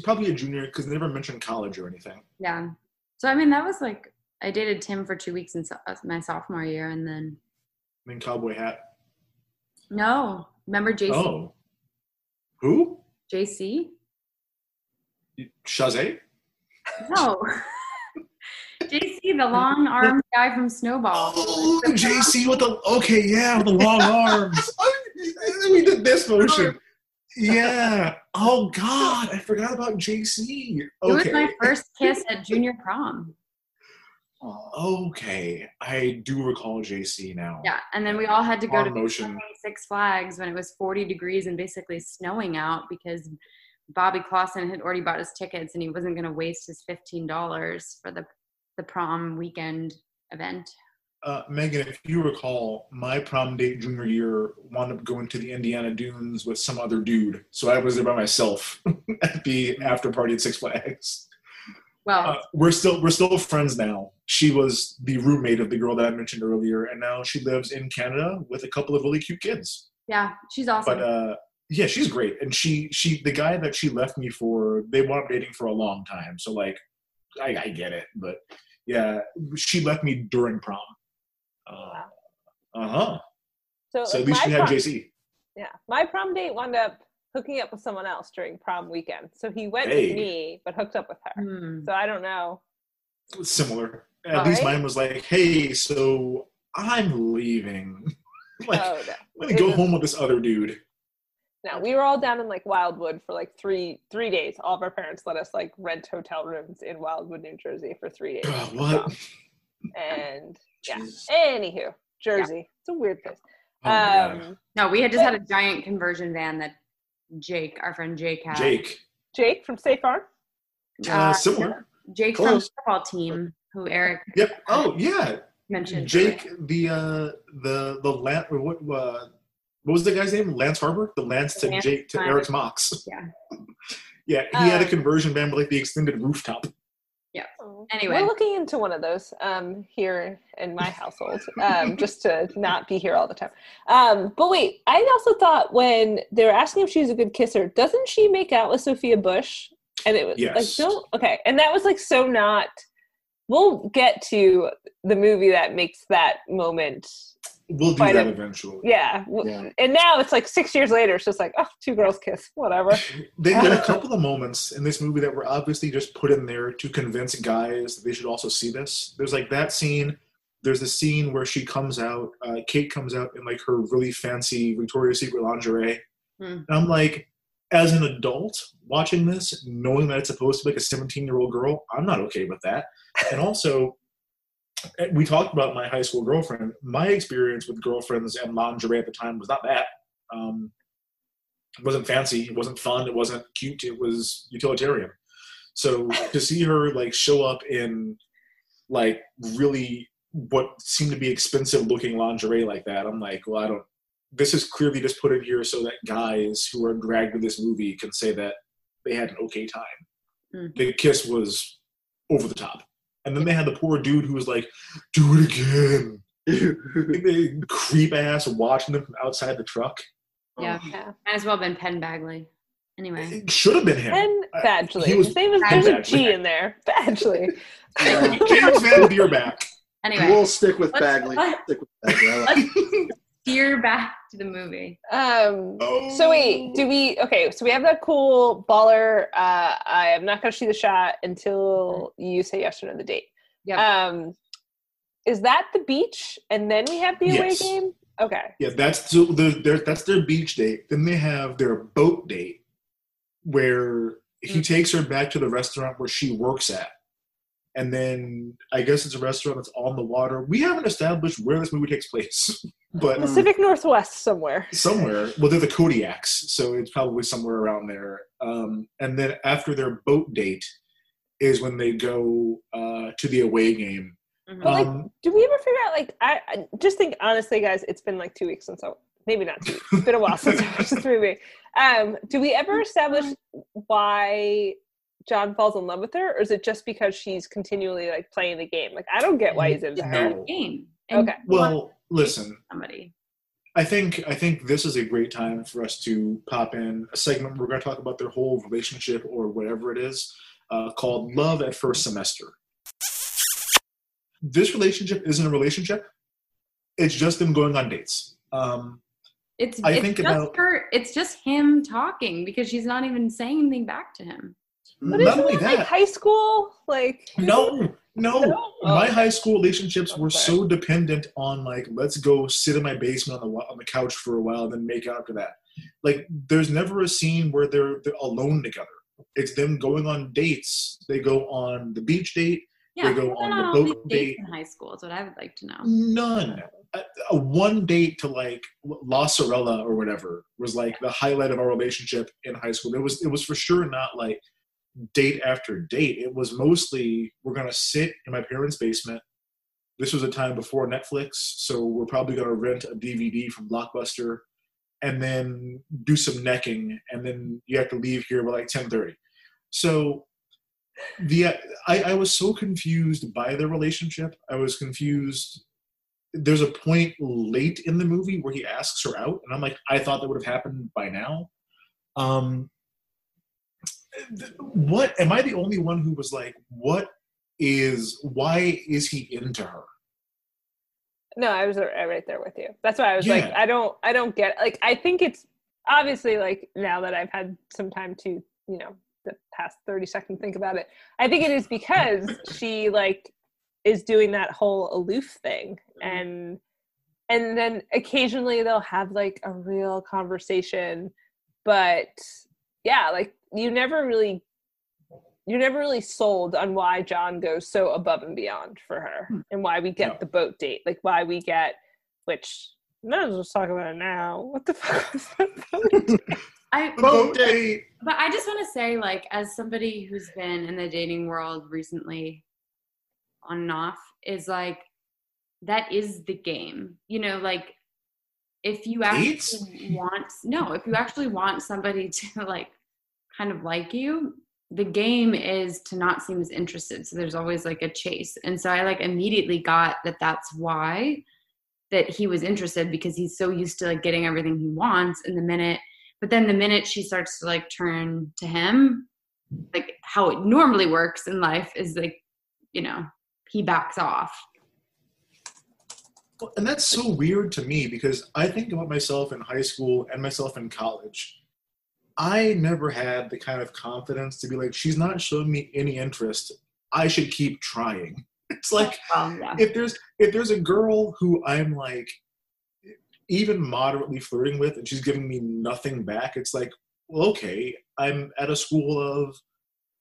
Probably a junior because they never mentioned college or anything. Yeah. So, I mean, that was I dated Tim for 2 weeks in my sophomore year and then. I mean, Cowboy Hat. No. Remember JC? Oh. Who? JC. Shazay? No. JC, the long-armed guy from Snowball. Oh, JC with the, with the long arms. We did this motion. Yeah. Oh, God. I forgot about JC. It was my first kiss at junior prom. Okay. I do recall JC now. Yeah. And then we all had to go to Six Flags when it was 40 degrees and basically snowing out because Bobby Clausen had already bought his tickets and he wasn't going to waste his $15 for the prom weekend event. Megan, if you recall, my prom date junior year wound up going to the Indiana Dunes with some other dude. So I was there by myself at the after party at Six Flags. Well, we're still friends now. she was the roommate of the girl that I mentioned earlier, and now she lives in Canada with a couple of really cute kids. Yeah, she's awesome. But yeah, she's great. And she the guy that she left me for, they weren't dating for a long time, so like I get it. But yeah, she left me during prom. So at least she had JC. Yeah, my prom date wound up hooking up with someone else during prom weekend. So he went with me, but hooked up with her. So I don't know. Similar. At least mine was like, hey, so I'm leaving. Like, oh, no. Let me go home with this other dude. No, we were all down in like Wildwood for like three days. All of our parents let us like rent hotel rooms in Wildwood, New Jersey for 3 days. God, what? And yeah. Anywho, Jersey. Yeah. It's a weird place. Oh, no, we had just had a giant conversion van that Jake, our friend Jake had. Jake from State Farm? Similar. Jake from the football team, who Eric mentioned. Jake, the Lance, what was the guy's name? Lance Harbor? The Lance to Lance Jake to Eric's Mox. Yeah. Yeah, he had a conversion van with like the extended rooftop. Yeah. Anyway, we're looking into one of those here in my household, just to not be here all the time. But wait, I also thought when they were asking if she's a good kisser, doesn't she make out with Sophia Bush? And it was like, no, okay. And that was like, so not, we'll get to the movie that makes that moment. We'll do that eventually. Yeah. Yeah. And now it's like 6 years later, it's just like, oh, two girls kiss, whatever. They had a couple of moments in this movie that were obviously just put in there to convince guys that they should also see this. There's like that scene. There's the scene where she comes out, Kate comes out in like her really fancy Victoria's Secret lingerie. And I'm like, as an adult watching this, knowing that it's supposed to be like a 17-year-old girl, I'm not okay with that. And also, we talked about my high school girlfriend. My experience with girlfriends and lingerie at the time was not that. It wasn't fancy. It wasn't fun. It wasn't cute. It was utilitarian. So to see her like show up in like really what seemed to be expensive looking lingerie like that, I'm like, well, I don't. This is clearly just put in here so that guys who are dragged to this movie can say that they had an okay time. The kiss was over the top. And then they had the poor dude who was like, do it again. The creep ass watching them from outside the truck. Yeah, might as well have been Penn Badgley. Anyway. It should have been him. Penn Badgley. There's a G in there. Badgley. James Van Deerback. Anyway. We'll stick with Badgley. Stick with Badgley. Steer back to the movie. So wait, so we have that cool baller, I am not going to shoot the shot until you say yes or no to the date. Yep. Is that the beach? And then we have the away game? Okay. Yeah, that's their beach date. Then they have their boat date where he takes her back to the restaurant where she works at. And then I guess it's a restaurant that's on the water. We haven't established where this movie takes place. But Pacific Northwest somewhere. Somewhere. Well, they're the Kodiaks, so it's probably somewhere around there. And then after their boat date is when they go to the away game. But like, do we ever figure out, like, I just think, honestly, guys, it's been like 2 weeks since I, maybe not 2 weeks. It's been a while since I watched this movie. Do we ever establish why John falls in love with her, or is it just because she's continually like playing the game? Like, I don't get why he's into her. No. Game. Okay. Well, listen. Somebody. I think this is a great time for us to pop in a segment. We're going to talk about their whole relationship or whatever it is, called Love at First Semester. This relationship isn't a relationship. It's just them going on dates. It's just him talking because she's not even saying anything back to him. But not only that, like high school, like no. My high school relationships were so dependent on like, let's go sit in my basement on the couch for a while, and then make out after that. Like, there's never a scene where they're alone together. It's them going on dates. They go on the beach date. Yeah, they go on the boat date. In high school is what I would like to know. None. A one date to like La Sorella or whatever was like the highlight of our relationship in high school. It was for sure not like date after date. It was mostly, we're going to sit in my parents' basement. This was a time before Netflix, so we're probably going to rent a DVD from Blockbuster and then do some necking, and then you have to leave here by like 10:30. So I was so confused by their relationship. I was confused. There's a point late in the movie where he asks her out, and I'm like, I thought that would have happened by now. What am I the only one who was like, why is he into her? No, I was right there with you. That's why I was like, I don't get it. Like, I think it's obviously, like, now that I've had some time to, you know, the past 30 seconds think about it, I think it is because she, like, is doing that whole aloof thing. And then occasionally they'll have, like, a real conversation. But yeah, like, you're never really sold on why John goes so above and beyond for her, and why we get the boat date, like why we get, which none of us talk about it now. What the fuck was that boat date? Boat date. But I just want to say, like, as somebody who's been in the dating world recently, on and off, is like, that is the game, you know, like if you actually want somebody to, like, kind of like you, the game is to not seem as interested. So there's always, like, a chase. And so I, like, immediately got that that's why that he was interested, because he's so used to, like, getting everything he wants. And the minute she starts to, like, turn to him, like how it normally works in life is, like, you know, he backs off. Well, and that's so weird to me, because I think about myself in high school and myself in college. I never had the kind of confidence to be like, she's not showing me any interest, I should keep trying. It's like, if there's a girl who I'm, like, even moderately flirting with and she's giving me nothing back, it's like, well, okay, I'm at a school of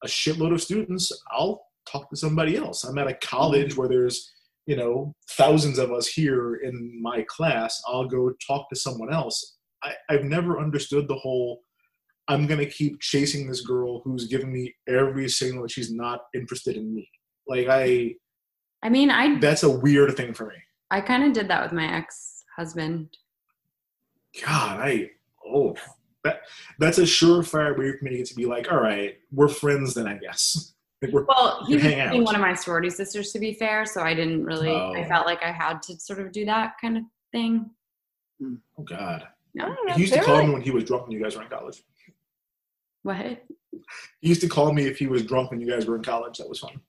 a shitload of students, I'll talk to somebody else. I'm at a college where there's, you know, thousands of us here in my class, I'll go talk to someone else. I've never understood the whole, I'm going to keep chasing this girl who's giving me every signal that she's not interested in me. Like, I mean, that's a weird thing for me. I kind of did that with my ex-husband. God, that's a surefire way for me to get to be like, all right, we're friends then, I guess. Like, well, he was being one of my sorority sisters, to be fair, so I didn't really, I felt like I had to sort of do that kind of thing. Oh, God. No, he used to call me when he was drunk when you guys were in college. What? He used to call me if he was drunk when you guys were in college. That was fun.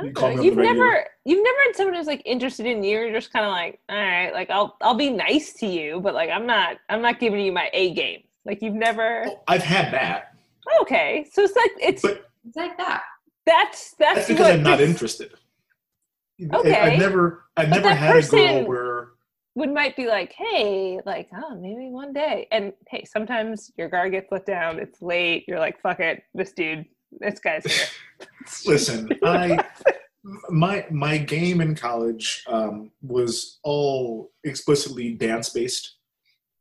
You've never had someone who's, like, interested in you. You're just kind of like, all right, like, I'll be nice to you, but, like, I'm not giving you my A game. Like, you've never. Oh, I've had that. Okay, so it's like it's like that. That's because I'm not interested. Okay. I've never had a girl where. Would might be like, hey, like, oh, maybe one day. And hey, sometimes your guard gets let down. It's late. You're like, fuck it. This guy's here. Listen, my game in college was all explicitly dance-based.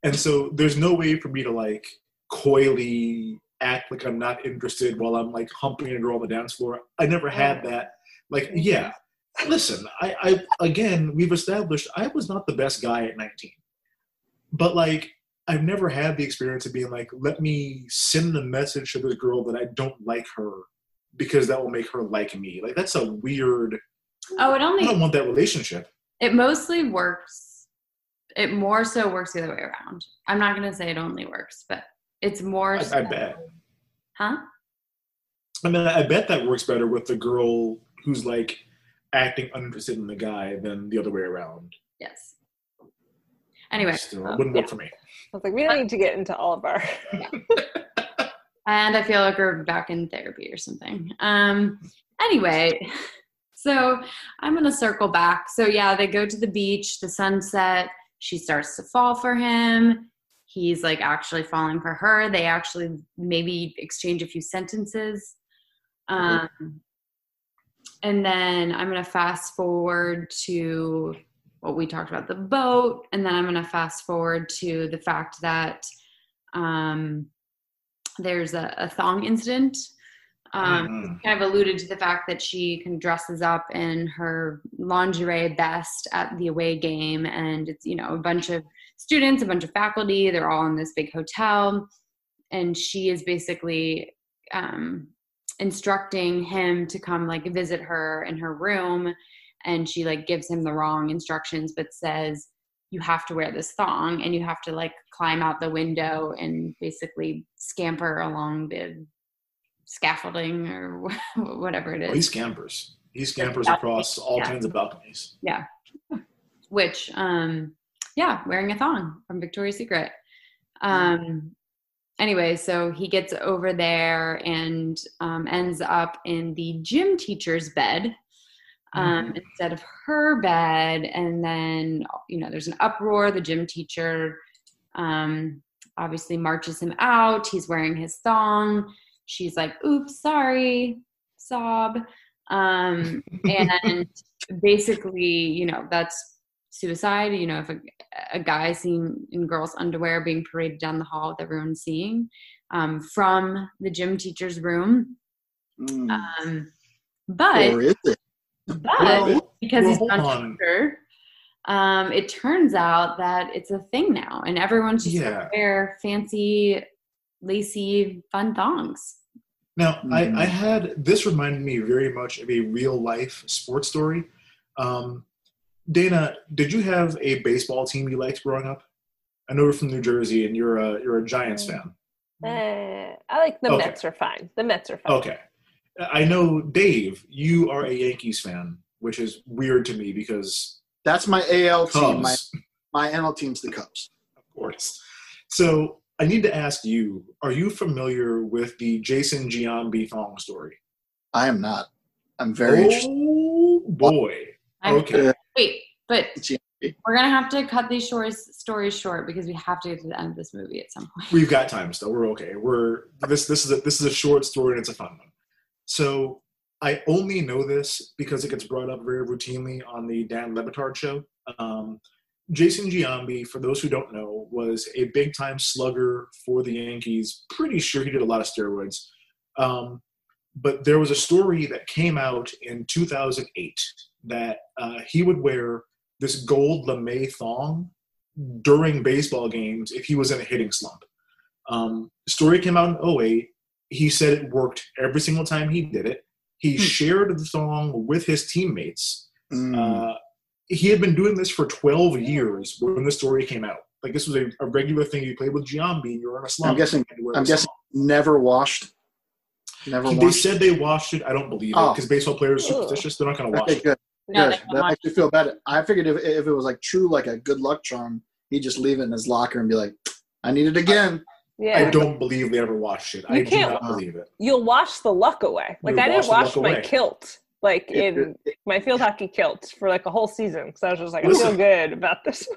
And so there's no way for me to, like, coyly act like I'm not interested while I'm, like, humping a girl on the dance floor. I never had that. Like, yeah. Listen, I we've established I was not the best guy at 19. But, like, I've never had the experience of being like, let me send the message to this girl that I don't like her because that will make her like me. Like, that's a weird, I don't want that relationship. It mostly works. It more so works the other way around. I'm not going to say it only works, but it's more so. I bet. Huh? I mean, I bet that works better with the girl who's, like, acting uninterested in the guy than the other way around. Yes. Anyway. Still, it wouldn't work for me. I was like, we don't need to get into all of our... Yeah. And I feel like we're back in therapy or something. Anyway, so I'm going to circle back. So yeah, they go to the beach, the sunset, she starts to fall for him. He's, like, actually falling for her. They actually maybe exchange a few sentences. And then I'm going to fast forward to what we talked about, the boat. And then I'm going to fast forward to the fact that there's a thong incident. Kind of alluded to the fact that she kind of dresses up in her lingerie vest at the away game. And it's, you know, a bunch of students, a bunch of faculty. They're all in this big hotel. And she is basically instructing him to come like visit her in her room, and she like gives him the wrong instructions but says you have to wear this thong and you have to like climb out the window and basically scamper along the scaffolding or whatever it is. Well, he scampers across all kinds of balconies, which wearing a thong from Victoria's Secret. Anyway, so he gets over there and ends up in the gym teacher's bed instead of her bed. And then, you know, there's an uproar. The gym teacher obviously marches him out. He's wearing his thong. She's like, oops, sorry, sob. And basically, you know, that's suicide. You know, if a guy seen in girls' underwear being paraded down the hall with everyone seeing from the gym teacher's room. Because he's John Tucker, it turns out that it's a thing now, and everyone's just going to wear fancy, lacy, fun thongs. Now, I had this reminded me very much of a real life sports story. Dana, did you have a baseball team you liked growing up? I know you're from New Jersey, and you're a Giants fan. I like the Mets are fine. The Mets are fine. Okay. I know, Dave, you are a Yankees fan, which is weird to me because... That's my AL team. My NL team's the Cubs. Of course. So I need to ask you, are you familiar with the Jason Giambi thong story? I am not. I'm very interested. Oh, boy. Okay. Wait, but we're going to have to cut these stories short because we have to get to the end of this movie at some point. We've got time still. We're okay. This is a short story and it's a fun one. So I only know this because it gets brought up very routinely on the Dan Le Batard show. Jason Giambi, for those who don't know, was a big-time slugger for the Yankees. Pretty sure he did a lot of steroids. But there was a story that came out in 2008 that he would wear this gold lame thong during baseball games if he was in a hitting slump. Story came out in 2008. He said it worked every single time he did it. He shared the thong with his teammates. He had been doing this for 12 years when the story came out. Like, this was a regular thing. You played with Giambi and you were in a slump. I'm guessing never washed. They said they washed it. I don't believe it because baseball players are superstitious. They're not going to wash it. Good. No, good. That makes me feel bad. I figured if it was like true, like a good luck charm, he'd just leave it in his locker and be like, I need it again. Yeah. I don't believe they ever washed it. I can't believe it. You'll wash the luck away. Like, I didn't wash my kilt, like in my field hockey kilt for like a whole season. Because I was just like, I feel good about this.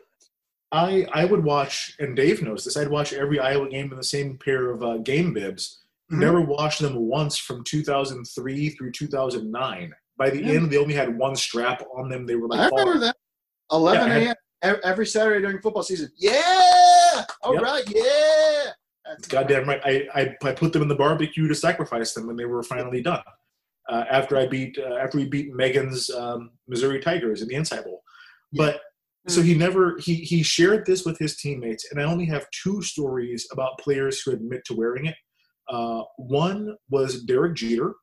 I would watch, and Dave knows this, I'd watch every Iowa game in the same pair of game bibs. Mm-hmm. Never washed them once from 2003 through 2009. By the end, they only had one strap on them. They were like, I remember that. 11 a.m. every Saturday during football season. Yeah! All right, yeah! Goddamn right. I put them in the barbecue to sacrifice them when they were finally done. After we beat Megan's Missouri Tigers in the Inside Bowl. But so he shared this with his teammates, and I only have two stories about players who admit to wearing it. One was Derek Jeter.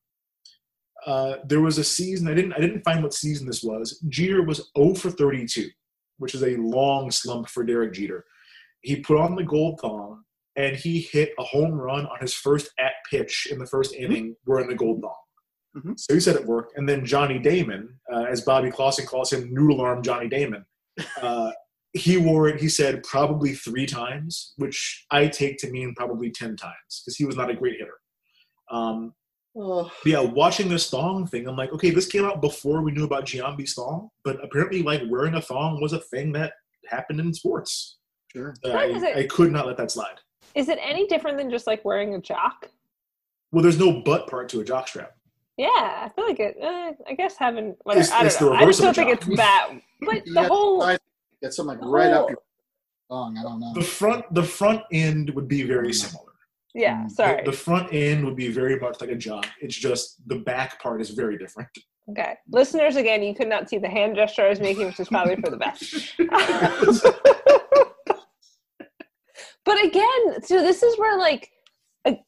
There was a season I didn't find what season this was. Jeter was 0 for 32, which is a long slump for Derek Jeter. He put on the gold thong. And he hit a home run on his first at-pitch in the first inning wearing the gold thong. Mm-hmm. So he said it worked. And then Johnny Damon, as Bobby Clausen calls him, Noodle Arm Johnny Damon, he wore it, he said, probably 3 times, which I take to mean probably 10 times because he was not a great hitter. Watching this thong thing, I'm like, okay, this came out before we knew about Giambi's thong, but apparently like wearing a thong was a thing that happened in sports. Sure. I could not let that slide. Is it any different than just like wearing a jock? Well, there's no butt part to a jock strap. Yeah, I feel like it. I guess having. Whatever, it's the reverse of a jock. I just don't think it's that. But the whole. Get something like right up your thong. I don't know. The front end would be very similar. Yeah, sorry. The front end would be very much like a jock. It's just the back part is very different. Okay, listeners, again, you could not see the hand gesture I was making, which is probably for the best. But again, so this is where, like,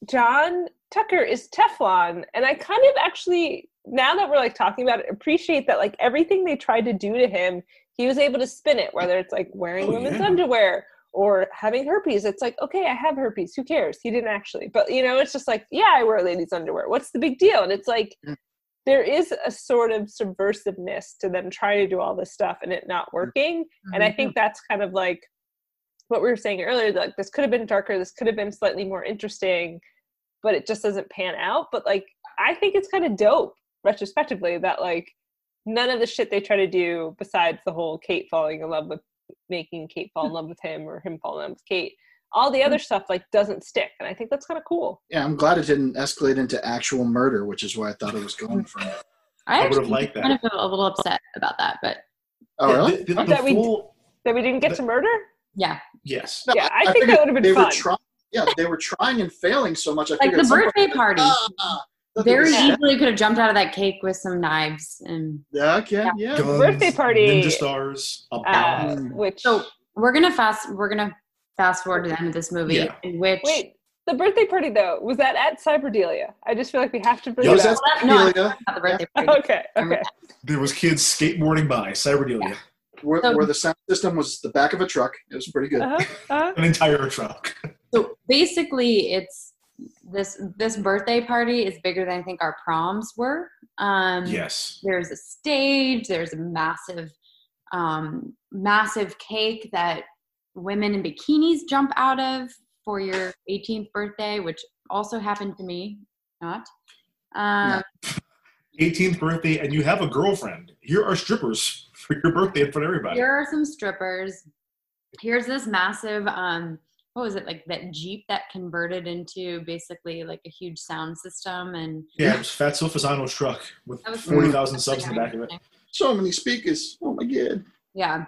John Tucker is Teflon. And I kind of actually, now that we're like talking about it, appreciate that like everything they tried to do to him, he was able to spin it, whether it's like wearing women's underwear or having herpes. It's like, okay, I have herpes. Who cares? He didn't actually. But, you know, it's just like, yeah, I wear ladies' underwear. What's the big deal? And it's like, there is a sort of subversiveness to them trying to do all this stuff and it not working. And I think that's kind of like what we were saying earlier, like this could have been darker, this could have been slightly more interesting, but it just doesn't pan out. But like, I think it's kind of dope retrospectively that like none of the shit they try to do besides the whole Kate falling in love with, making Kate fall in love with him or him fall in love with Kate, all the other stuff like doesn't stick. And I think that's kind of cool. Yeah, I'm glad it didn't escalate into actual murder, which is where I thought it was going from. I would have liked that. I'm kind of a little upset about that, but. Oh, really? That we didn't get to murder? Yeah. Yes. No, yeah, I think that would have been fun. They were trying and failing so much. Like the birthday party. Very easily could have jumped out of that cake with some knives and guns, birthday party, ninja stars, so we're gonna fast forward to the end of this movie. Yeah. In which the birthday party though, was that at Cyberdelia? I just feel like we have to bring it up. No, the birthday party. Okay. There was kids skateboarding by Cyberdelia. Yeah. Where the sound system was the back of a truck. It was pretty good. An entire truck. So basically, it's this birthday party is bigger than I think our proms were. Yes. There's a stage. There's a massive cake that women in bikinis jump out of for your 18th birthday, which also happened to me. Not. 18th birthday, and you have a girlfriend. Here are strippers for your birthday and for everybody. Here are some strippers. Here's this massive, what was it, like that Jeep that converted into basically like a huge sound system. And yeah, it was Fatso Fasano's truck with 40,000 subs in the back of it. So many speakers. Oh my God. Yeah.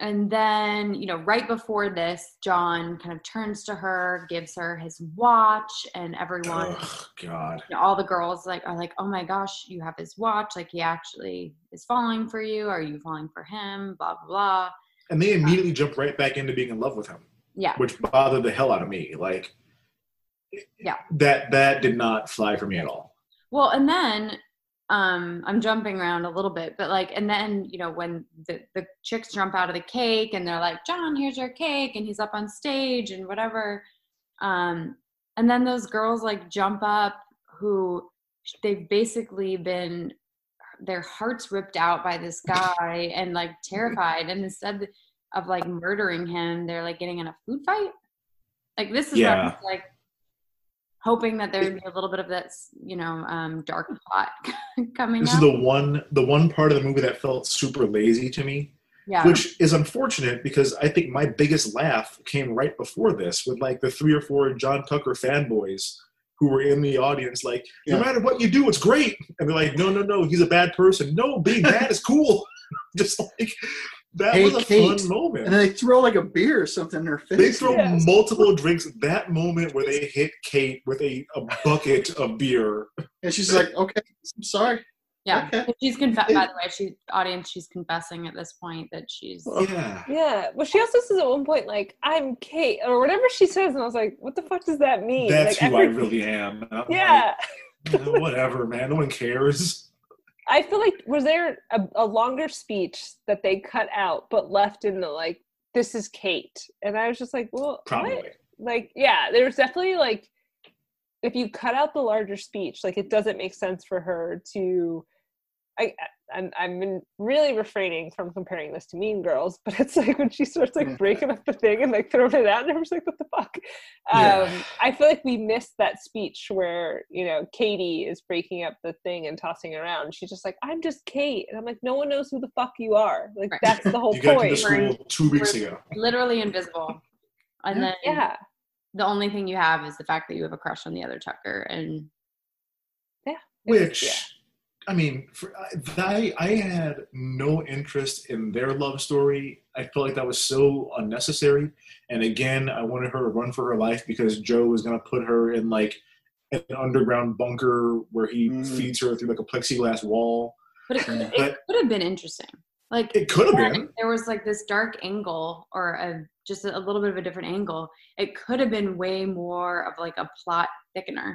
And then, you know, right before this, John kind of turns to her, gives her his watch, and everyone, you know, all the girls are like, oh my gosh, you have his watch. Like he actually is falling for you. Are you falling for him? Blah, blah, blah. And they immediately jump right back into being in love with him. Yeah. Which bothered the hell out of me. Like, yeah, that did not fly for me at all. Well, and then... I'm jumping around a little bit, but like, and then, you know, when the chicks jump out of the cake and they're like, John, here's your cake. And he's up on stage and whatever. And then those girls like jump up who they've basically been, their hearts ripped out by this guy and like terrified. And instead of like murdering him, they're like getting in a food fight. Like this is not like, hoping that there would be a little bit of that, you know, dark plot coming up. This is the one part of the movie that felt super lazy to me, which is unfortunate because I think my biggest laugh came right before this with like the 3 or 4 John Tucker fanboys who were in the audience like, no matter what you do, it's great. And they're like, no, he's a bad person. No, being bad is cool. Just like... That was a fun moment. And then they throw like a beer or something in her face. They throw multiple drinks. That moment where they hit Kate with a bucket of beer. And she's like, okay, I'm sorry. Yeah. Okay. She's confessing, by the way, she's confessing at this point that she's... Yeah. Yeah. Well, she also says at one point, like, I'm Kate, or whatever she says. And I was like, what the fuck does that mean? That's like, I really am. I'm like, whatever, man. No one cares. I feel like, was there a longer speech that they cut out but left in the, like, this is Kate? And I was just like, well, probably. What? Like, yeah, there was definitely, like, if you cut out the larger speech, like, it doesn't make sense for her to, I've been really refraining from comparing this to Mean Girls, but it's like when she starts, like, breaking up the thing and, like, throwing it out, and I was like, what the fuck? I feel like we missed that speech where, you know, Katie is breaking up the thing and tossing it around. She's just like, I'm just Kate. And I'm like, no one knows who the fuck you are. Like, that's the whole point. You got to the school 2 weeks ago. Literally invisible. And then the only thing you have is the fact that you have a crush on the other Tucker. And I mean, I had no interest in their love story. I felt like that was so unnecessary. And again, I wanted her to run for her life because Joe was going to put her in, like, an underground bunker where he feeds her through, like, a plexiglass wall. But it could have been interesting. Like, it could have been. There was, like, this dark angle or a just a little bit of a different angle. It could have been way more of like a plot thickener.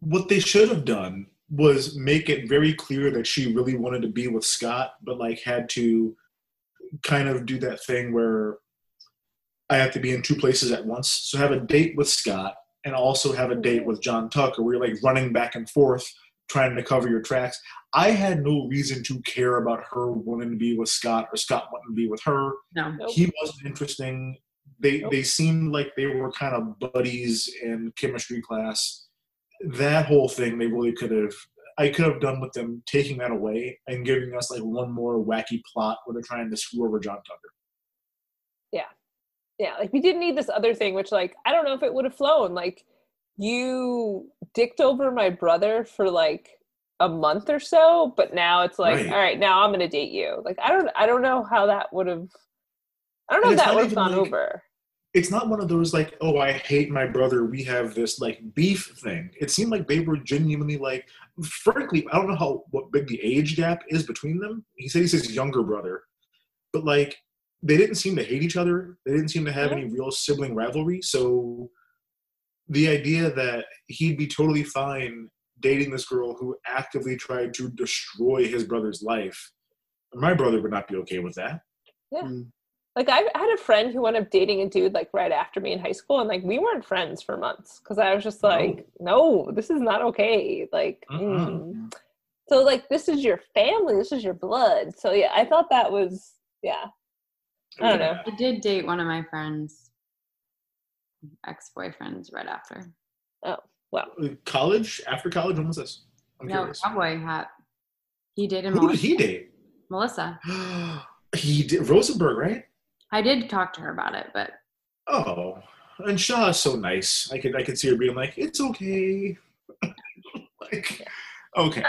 What they should have done was make it very clear that she really wanted to be with Scott, but like had to kind of do that thing where I have to be in two places at once. So have a date with Scott and also have a date with John Tucker where you're like running back and forth trying to cover your tracks. I had no reason to care about her wanting to be with Scott or Scott wanting to be with her. No. He wasn't interesting. They seemed like they were kind of buddies in chemistry class. That whole thing, they really could have, I could have done with them taking that away and giving us like one more wacky plot where they're trying to screw over John Tucker. Yeah, like we didn't need this other thing, which like, I don't know if it would have flown. Like, you dicked over my brother for like a month or so, but now it's like, right. All right, now I'm going to date you. Like, I don't know how that would have, I don't know if that would have gone like, over. It's not one of those like, oh, I hate my brother, we have this like beef thing. It seemed like they were genuinely like, frankly, I don't know what big the age gap is between them. He says younger brother, but like, they didn't seem to hate each other. They didn't seem to have any real sibling rivalry. So the idea that he'd be totally fine dating this girl who actively tried to destroy his brother's life, my brother would not be okay with that. Yeah. Like, I had a friend who wound up dating a dude, like, right after me in high school. And, like, we weren't friends for months. Because I was just like, no, this is not okay. Like, So, like, this is your family. This is your blood. So, yeah, I thought that was, I don't know. I did date one of my friends, ex-boyfriends, right after. Oh, wow. College? After college? When was this? I'm curious. Cowboy hat. He dated Melissa. Who did he date? Melissa. He did. Rosenberg, right? I did talk to her about it, but. Oh, and Shaw is so nice. I could see her being like, it's okay. Like, okay.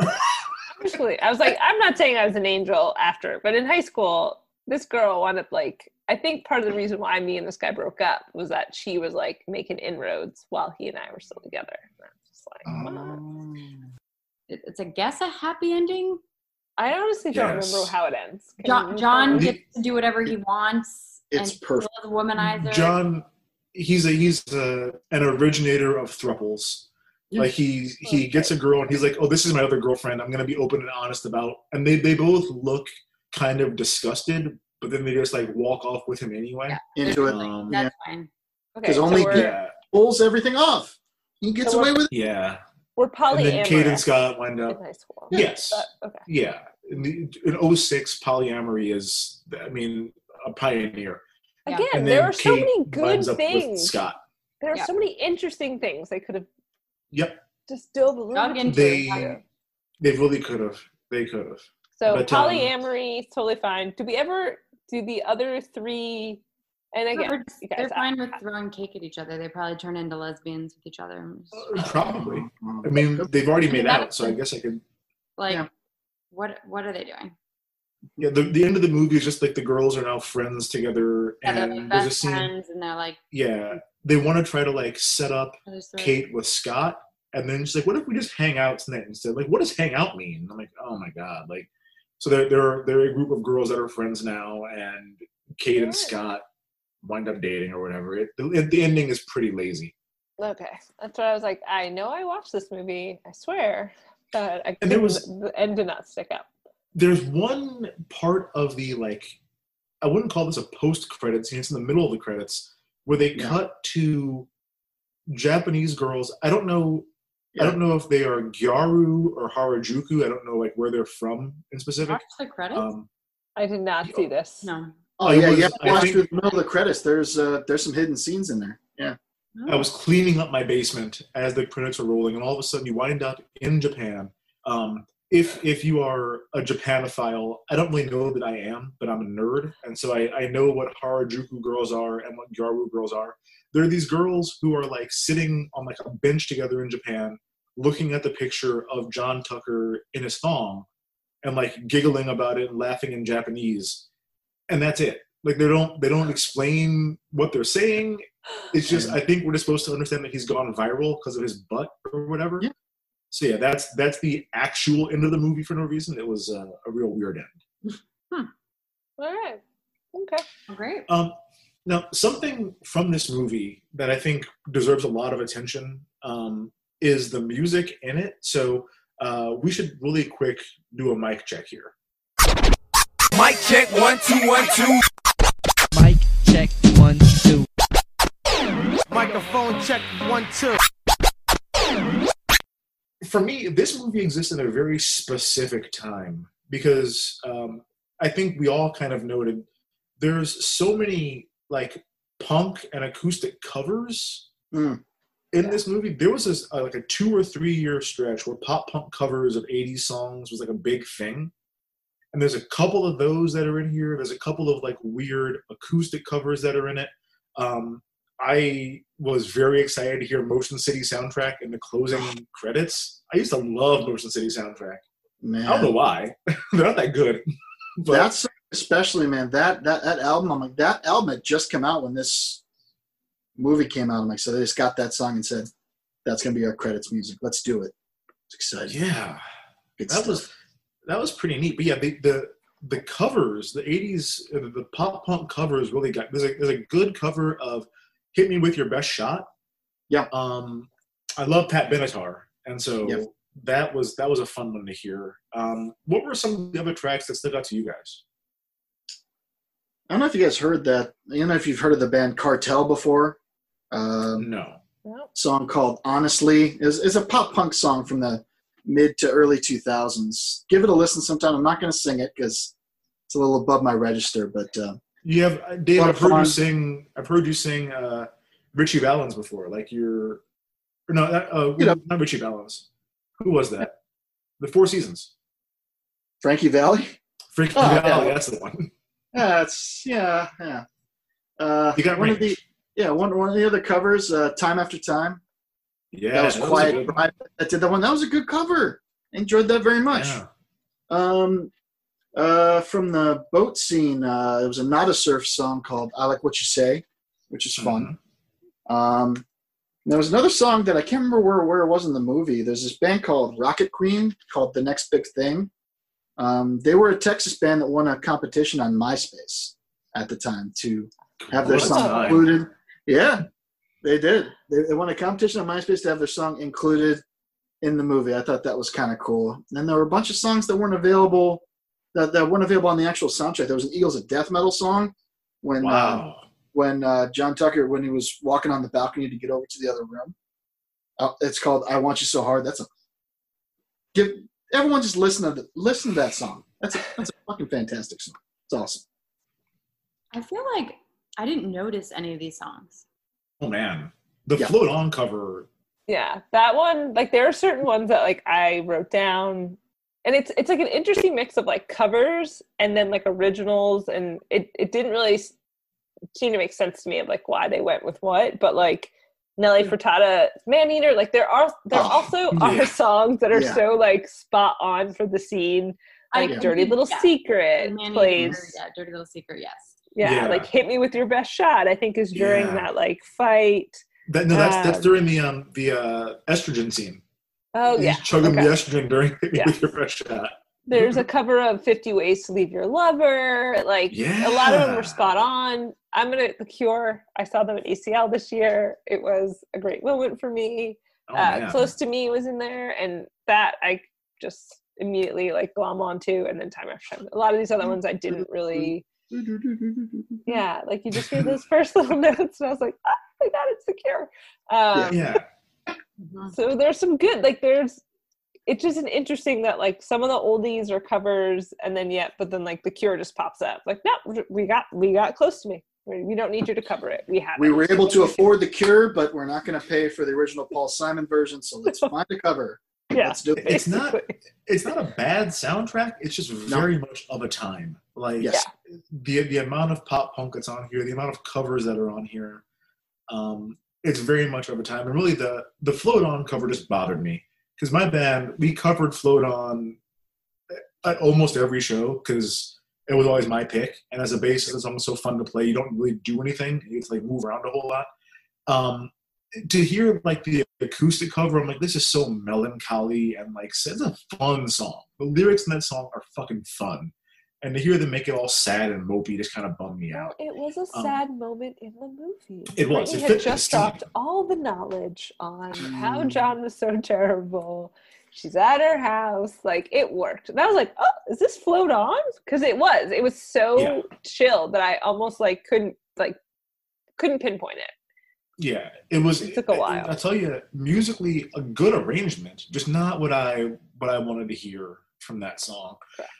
I was like, I'm not saying I was an angel after, but in high school, this girl wound up like, I think part of the reason why me and this guy broke up was that she was like making inroads while he and I were still together. And I was just like, It's a happy ending? I honestly don't remember how it ends. John gets to do whatever he wants. It's perfect. The womanizer. John, he's an originator of thruples. Like he gets a girl and he's like, oh, this is my other girlfriend. I'm gonna be open and honest about. And they both look kind of disgusted, but then they just like walk off with him anyway. Yeah, into it. That's fine. Okay. Because only pulls everything off. He gets away with it. Yeah. We're polyamorous. And then Kate and Scott wind up. In high school. Yes. But, okay. Yeah. In 06, polyamory is, I mean, a pioneer. Yeah. Again, there are so many good things. Scott. There are so many interesting things they could have. Yep. Distilled a little bit. They really could have. They could have. So but, polyamory is totally fine. Do we ever do the other three? And again, they're fine with throwing cake at each other. They probably turn into lesbians with each other. Probably. I mean, they've already made out, so I guess I could. Like, what are they doing? Yeah, the end of the movie is just like the girls are now friends together, and there's a scene, and they're like, they want to try to like set up Kate with Scott, and then she's like, what if we just hang out tonight instead? Like, what does hang out mean? And I'm like, oh my god, like. So they're a group of girls that are friends now, and Kate and Scott wind up dating or whatever. The ending is pretty lazy. Okay, that's what I was like. I know I watched this movie, I swear, but the end did not stick out. There's one part of the like, I wouldn't call this a post-credits scene. It's in the middle of the credits where they cut to Japanese girls. I don't know. I don't know if they are Gyaru or Harajuku. I don't know like where they're from in specific. Watch the credits? I did not see this. No. Oh yeah. Watch the middle of the credits. There's some hidden scenes in there. Yeah. Oh. I was cleaning up my basement as the credits were rolling, and all of a sudden you wind up in Japan. If you are a Japanophile, I don't really know that I am, but I'm a nerd, and so I know what Harajuku girls are and what Gyaru girls are. There are these girls who are like sitting on like a bench together in Japan, looking at the picture of John Tucker in his thong and like giggling about it and laughing in Japanese. And that's it. Like they don't explain what they're saying. It's just, I think we're just supposed to understand that he's gone viral because of his butt or whatever. Yeah. So yeah, that's the actual end of the movie for no reason. It was a real weird end. All right. Okay, great. Now, something from this movie that I think deserves a lot of attention is the music in it. So we should really quick do a mic check here. Mic check, 1, 2, 1, 2. Mic check, 1, 2. Microphone check, 1, 2. For me, this movie exists in a very specific time because I think we all kind of noted there's so many like punk and acoustic covers in this movie. There was this, like a 2 or 3 year stretch where pop punk covers of 80s songs was like a big thing. And there's a couple of those that are in here. There's a couple of like weird acoustic covers that are in it. I was very excited to hear Motion City soundtrack in the closing credits. I used to love Motion City soundtrack. Man. I don't know why. They're not that good. But that's especially, man, that album, I'm like, that album had just come out when this movie came out. I'm like, so they just got that song and said, that's going to be our credits music. Let's do it. It's exciting. Yeah. That was pretty neat. But yeah, the covers, the 80s, the pop punk covers really got, there's a good cover of Hit Me With Your Best Shot. Yeah. I love Pat Benatar. And so that was a fun one to hear. What were some of the other tracks that stood out to you guys? I don't know if you guys heard that. I don't know if you've heard of the band Cartel before. No. Song called Honestly. It's a pop punk song from the mid to early 2000s. Give it a listen sometime. I'm not going to sing it because it's a little above my register, but... Dave, I've heard you sing Richie Valens before. Like you're – no, not Richie Valens. Who was that? The Four Seasons. Frankie Valli? Frankie Valli, that's the one. Yeah. You got one range. One of the other covers, Time After Time. Yeah. That was Quiet Pride. That did that one. That was a good cover. I enjoyed that very much. Yeah. From the boat scene, it was a Not a Surf song called I Like What You Say, which is fun. Mm-hmm. There was another song that I can't remember where it was in the movie. There's this band called Rocket Queen called The Next Big Thing. They were a Texas band that won a competition on MySpace at the time to have their song included. Yeah, they did. They won a competition on MySpace to have their song included in the movie. I thought that was kind of cool. And there were a bunch of songs that weren't available on the actual soundtrack. There was an Eagles of Death Metal song when John Tucker, when he was walking on the balcony to get over to the other room. It's called I Want You So Hard. Everyone just listen to that song. That's a fucking fantastic song. It's awesome. I feel like I didn't notice any of these songs. Oh man. The Float On cover. Yeah, that one, like there are certain ones that like I wrote down. And it's like an interesting mix of like covers and then like originals, and it didn't really seem to make sense to me of like why they went with what, but like Nelly Furtada's Man Eater, like there also are songs that are so like spot on for the scene, like Dirty Little Secret plays. Yeah, Dirty Little Secret, yes. Yeah, like Hit Me With Your Best Shot, I think is during that like fight. That's during the estrogen scene. Oh, yeah. Chugging the estrogen during your fresh shot. There's a cover of 50 Ways to Leave Your Lover. Like, a lot of them were spot on. The Cure, I saw them at ACL this year. It was a great moment for me. Close to Me was in there. And that I just immediately, like, glom onto. And then Time After Time. A lot of these other ones I didn't really... Yeah, like, you just hear those first little notes. And I was like, oh, my God, it's The Cure. So there's some good, like it's just an interesting that like some of the oldies are covers and then but then like The Cure just pops up. Like, no, we got Close to Me. We don't need you to cover it. We were able to afford The Cure, but we're not going to pay for the original Paul Simon version. So let's find a cover. Yeah, let's do it. It's not a bad soundtrack. It's just very much of a time. Like the amount of pop punk that's on here, the amount of covers that are on here. It's very much over time. And really the Float On cover just bothered me because my band, we covered Float On at almost every show because it was always my pick. And as a bassist, it's almost so fun to play. You don't really do anything. You get to like move around a whole lot. To hear like the acoustic cover, I'm like, this is so melancholy and like it's a fun song. The lyrics in that song are fucking fun. And to hear them make it all sad and mopey just kind of bummed me out. It was a sad moment in the movie. It was. It had just dropped all the knowledge on how John was so terrible. She's at her house. Like, it worked. And I was like, oh, is this float on? Because it was. It was so chill that I almost, like, couldn't pinpoint it. Yeah, it was. It took a while. I tell you, musically, a good arrangement, just not what I wanted to hear from that song. Correct.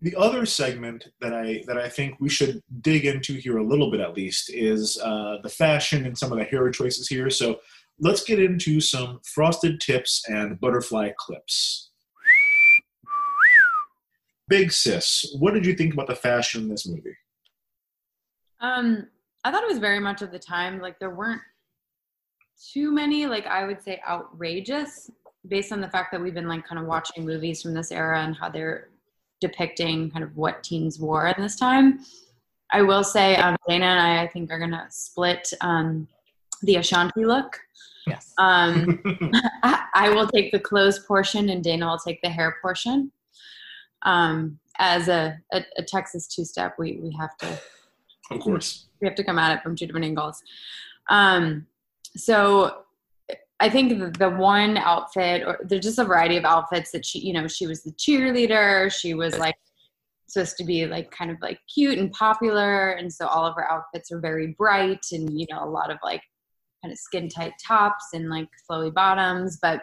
The other segment that I think we should dig into here a little bit, at least, is the fashion and some of the hair choices here. So let's get into some frosted tips and butterfly clips. Big sis, what did you think about the fashion in this movie? I thought it was very much of the time. Like, there weren't too many, like, I would say outrageous, based on the fact that we've been, like, kind of watching movies from this era and how they're depicting kind of what teens wore at this time. I will say Dana and I think are going to split the Ashanti look. Yes. I will take the clothes portion and Dana will take the hair portion. As a Texas two-step, we have to... Of course. We have to come at it from two different angles. So I think the one outfit, or there's just a variety of outfits that she, you know, she was the cheerleader. She was like supposed to be like kind of like cute and popular. And so all of her outfits are very bright and, you know, a lot of like kind of skin tight tops and like flowy bottoms, but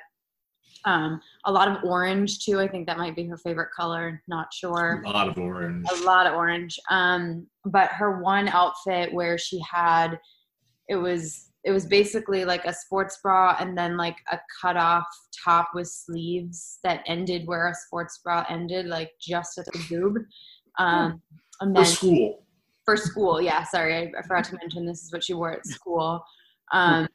a lot of orange too. I think that might be her favorite color. Not sure. A lot of orange. But her one outfit where she had, it was basically like a sports bra and then like a cut off top with sleeves that ended where a sports bra ended, like just at the boob. And then for school. Yeah. Sorry. I forgot to mention this is what she wore at school. And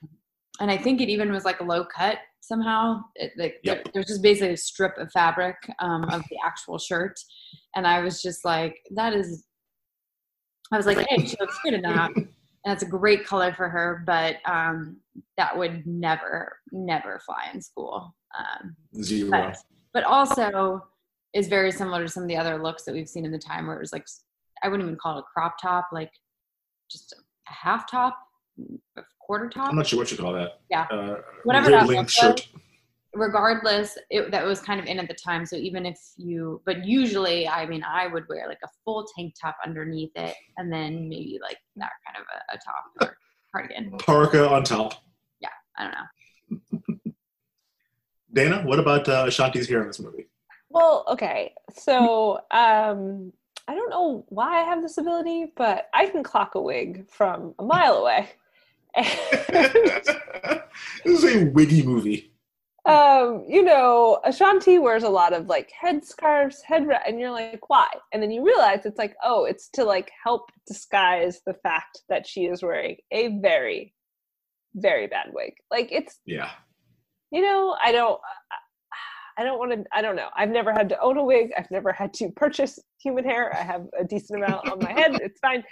I think it even was like a low cut somehow. There's just basically a strip of fabric of the actual shirt. And I was just like, hey, she looks good in that. And that's a great color for her, but that would never fly in school. Zero. But also is very similar to some of the other looks that we've seen in the time where it was like, I wouldn't even call it a crop top, like just a half top. A quarter top? I'm not sure what you call that. Yeah. Whatever that was. Shirt. Regardless, that was kind of in at the time. So even if you, but usually, I mean, I would wear like a full tank top underneath it and then maybe like that kind of a top or cardigan. Parka on top. Yeah. I don't know. Dana, what about Ashanti's hair in this movie? Well, okay. So, I don't know why I have this ability, but I can clock a wig from a mile away. This is a wiggy movie. You know, Ashanti wears a lot of like headscarves, and you're like, why? And then you realize it's like, oh, it's to like help disguise the fact that she is wearing a very, very bad wig. Like it's, yeah. You know, I don't know. I've never had to own a wig. I've never had to purchase human hair. I have a decent amount on my head. It's fine.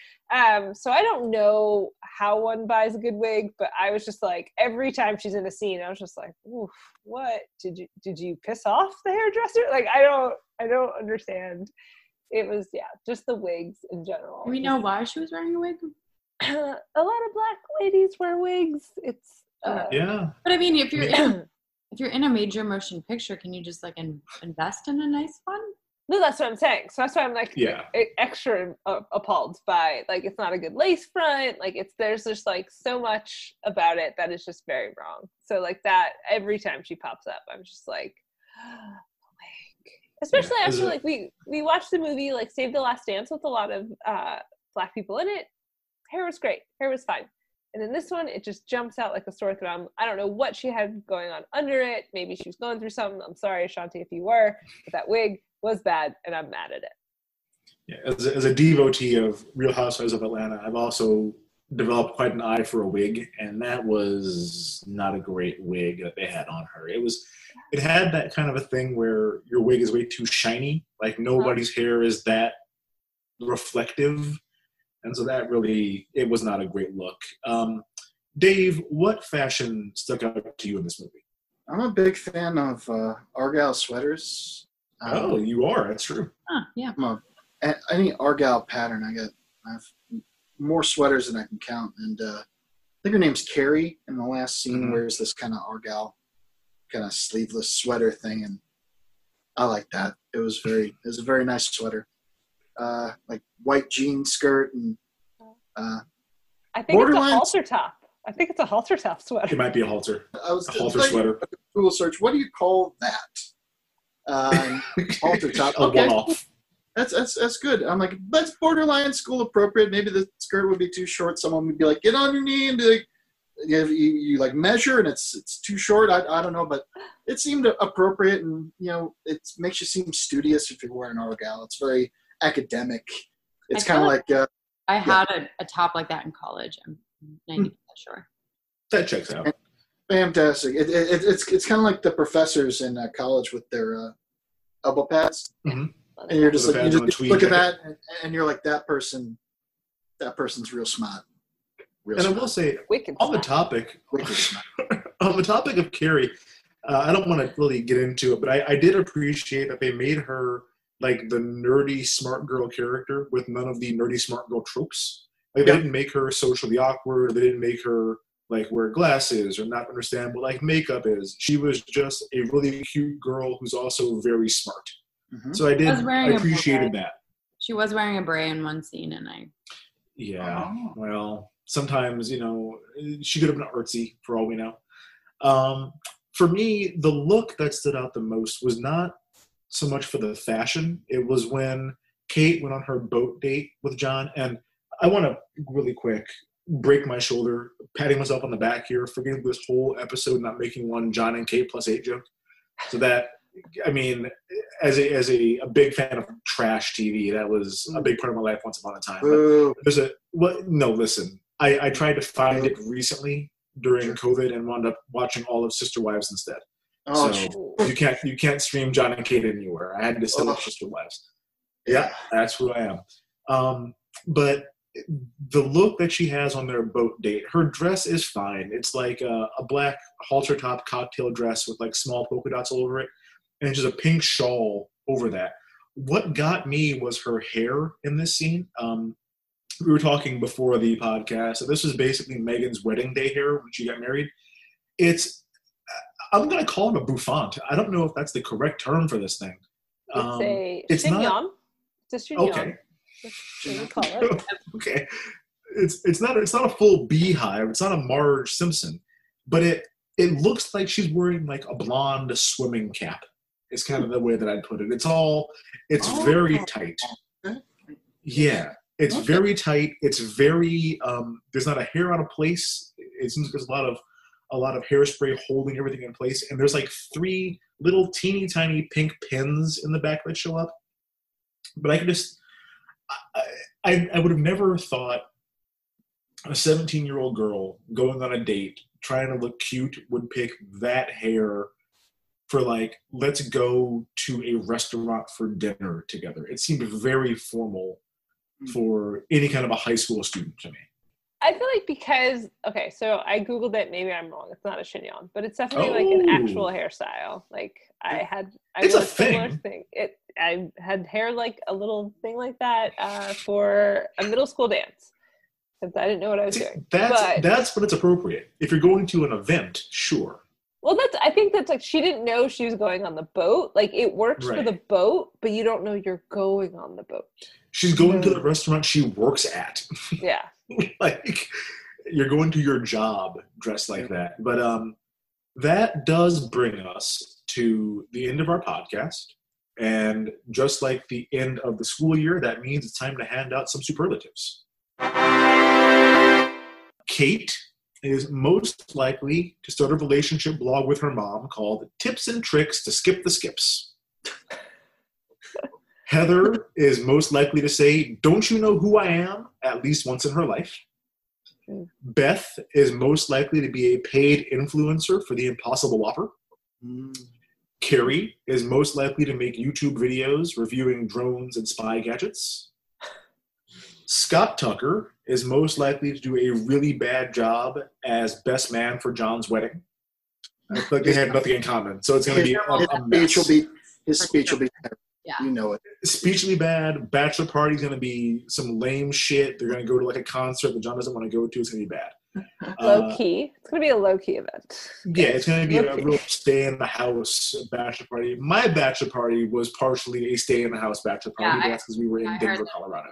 So I don't know how one buys a good wig, but I was just like, every time she's in a scene, I was just like, oof, what? Did you piss off the hairdresser? Like, I don't understand. It was, just the wigs in general. Do we know why she was wearing a wig? A lot of Black ladies wear wigs. It's, But I mean, if you're in a major motion picture, can you just like invest in a nice one? No, that's what I'm saying. So that's why I'm like extra appalled by like, it's not a good lace front. Like there's just like so much about it that is just very wrong. So like that, every time she pops up, I'm just like, especially after like we watched the movie, like Save the Last Dance with a lot of Black people in it. Hair was great. Hair was fine. And then this one, it just jumps out like a sore thumb. I don't know what she had going on under it. Maybe she was going through something. I'm sorry, Ashanti, if you were. But that wig was bad, and I'm mad at it. Yeah, as a devotee of Real Housewives of Atlanta, I've also developed quite an eye for a wig, and that was not a great wig that they had on her. It had that kind of a thing where your wig is way too shiny. Like, nobody's hair is that reflective. And so that really, it was not a great look. Dave, what fashion stuck out to you in this movie? I'm a big fan of Argyle sweaters. You are, that's true. Huh, yeah. I'm a any Argyle pattern. I have more sweaters than I can count. And I think her name's Carrie. And the last scene wears this kind of Argyle, kind of sleeveless sweater thing. And I like that. It was a very nice sweater. Like white jean skirt and I think borderline. It's a halter top. I think it's a halter top sweater. It might be a halter. Sweater. Google search. What do you call that? Halter top. Okay. That's good. I'm like, that's borderline school appropriate. Maybe the skirt would be too short. Someone would be like, get on your knee and be like, you like measure and it's too short. I don't know, but it seemed appropriate and it makes you seem studious if you're wearing Argyle. It's very academic. It's kind of like I had a top like that in college. I'm 90% sure. That checks out. And fantastic. It's kind of like the professors in college with their elbow pads. Mm-hmm. And you're just like, you just look at that, and you're like, that person's real smart. I will say, on the topic of Carrie, I don't want to really get into it, but I did appreciate that they made her like the nerdy smart girl character with none of the nerdy smart girl tropes. Like they didn't make her socially awkward. They didn't make her like wear glasses or not understand what like makeup is. She was just a really cute girl who's also very smart. Mm-hmm. So I appreciated that. She was wearing a beret in one scene, and well, sometimes, she could have been artsy for all we know. For me, the look that stood out the most was not so much for the fashion. It was when Kate went on her boat date with John, and I want to really quick break my shoulder, patting myself on the back here, forgetting this whole episode not making one John and Kate plus 8 joke. So that, I mean, as a big fan of trash TV, that was a big part of my life once upon a time. But there's listen, I tried to find it recently during COVID and wound up watching all of Sister Wives instead. Oh, so you can't stream John and Kate anywhere. I had to still watch Sister Wives. Yeah, that's who I am. But the look that she has on their boat date, her dress is fine. It's like a black halter top cocktail dress with like small polka dots all over it. And just a pink shawl over that. What got me was her hair in this scene. We were talking before the podcast. So this was basically Megan's wedding day hair when she got married. I'm going to call it a bouffant. I don't know if that's the correct term for this thing. It's chignon. It's a chignon. Okay. That's what we call it. Okay. It's not a full beehive. It's not a Marge Simpson. But it looks like she's wearing like a blonde swimming cap. It's kind of the way that I'd put it. It's very tight. Yeah, it's very tight. It's very, there's not a hair out of place. It seems there's a lot of hairspray holding everything in place. And there's like 3 little teeny tiny pink pins in the back that show up. But I could just, I would have never thought a 17-year-old girl going on a date, trying to look cute, would pick that hair for like, let's go to a restaurant for dinner together. It seemed very formal for any kind of a high school student to me. I feel like so I Googled it. Maybe I'm wrong. It's not a chignon, but it's definitely like an actual hairstyle. Like I had hair like a little thing like that for a middle school dance. I didn't know what I was doing. That's when it's appropriate. If you're going to an event, sure. Well, I think that's like she didn't know she was going on the boat. Like it works for the boat, but you don't know you're going on the boat. She's going to the restaurant she works at. Yeah. Like you're going to your job dressed like that. But that does bring us to the end of our podcast. And just like the end of the school year, that means it's time to hand out some superlatives. Kate is most likely to start a relationship blog with her mom called Tips and Tricks to Skip the Skips. Heather is most likely to say, "Don't you know who I am?" at least once in her life. Mm. Beth is most likely to be a paid influencer for the Impossible Whopper. Mm. Carrie is most likely to make YouTube videos reviewing drones and spy gadgets. Scott Tucker is most likely to do a really bad job as best man for John's wedding. I feel like they have nothing in common, so it's going to be a mess. His speech will be Yeah. You know it. Speechily bad. Bachelor party's going to be some lame shit. They're going to go to like a concert that John doesn't want to go to. It's going to be bad. Low-key. It's going to be a low-key event. Yeah, it's going to be a real stay-in-the-house bachelor party. My bachelor party was partially a stay-in-the-house bachelor party. Yeah, that's because we were in Denver, Colorado.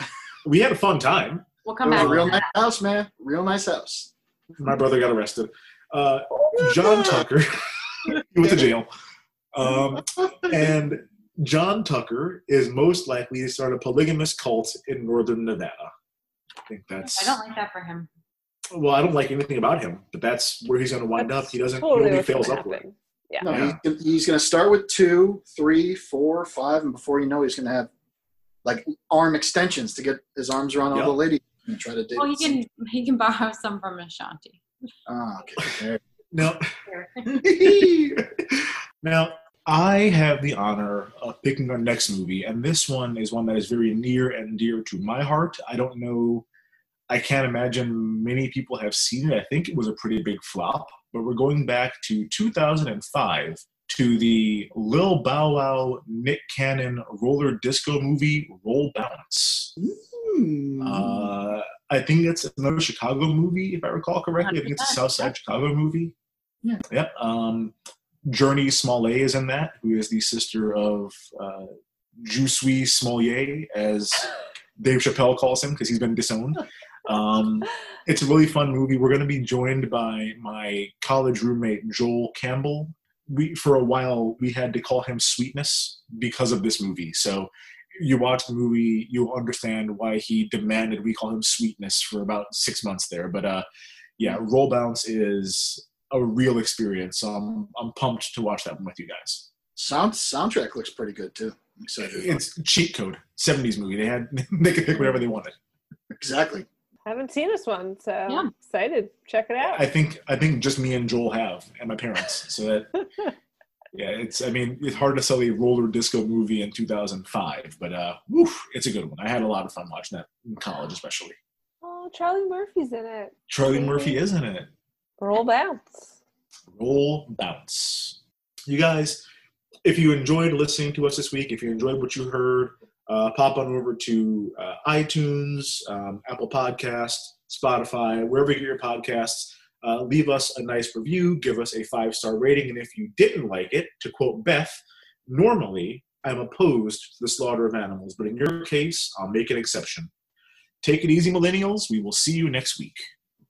Yeah. We had a fun time. We'll come back. It was a real nice house, man. Real nice house. My brother got arrested. John Tucker. He went to jail. And John Tucker is most likely to start a polygamous cult in northern Nevada. I think that's... I don't like that for him. Well, I don't like anything about him, but that's where he's going to wind up. He doesn't... Totally he only fails upward. Yeah. No, yeah. He's going to start with 2, 3, 4, 5, and before you know it, he's going to have, like, arm extensions to get his arms around all the ladies and try to date. Well, he can borrow some from Ashanti. Oh, okay. No. Now, I have the honor of picking our next movie, and this one is one that is very near and dear to my heart. I don't know, I can't imagine many people have seen it. I think it was a pretty big flop, but we're going back to 2005 to the Lil Bow Wow, Nick Cannon roller disco movie, Roll Bounce. I think that's another Chicago movie, if I recall correctly. I think it's a Southside Chicago movie. Yeah. Yep. Journey Smollett is in that, who is the sister of Juicy Smollett, as Dave Chappelle calls him, because he's been disowned. It's a really fun movie. We're going to be joined by my college roommate, Joel Campbell. For a while, we had to call him Sweetness because of this movie. So you watch the movie, you'll understand why he demanded we call him Sweetness for about 6 months there. But yeah, Roll Bounce is... a real experience. I'm pumped to watch that one with you guys. Soundtrack looks pretty good too. I'm excited. It's Cheat Code, 70s movie. They could pick whatever they wanted. Exactly. I haven't seen this one, so yeah. I'm excited. Check it out. I think just me and Joel have, and my parents. So that it's hard to sell a roller disco movie in 2005, but it's a good one. I had a lot of fun watching that in college, especially. Oh, Charlie Murphy's in it. Charlie Murphy is in it. Roll Bounce. Roll Bounce. You guys, if you enjoyed listening to us this week, if you enjoyed what you heard, pop on over to iTunes, Apple Podcasts, Spotify, wherever you get your podcasts. Leave us a nice review. Give us a 5-star rating. And if you didn't like it, to quote Beth, normally I'm opposed to the slaughter of animals, but in your case, I'll make an exception. Take it easy, millennials. We will see you next week.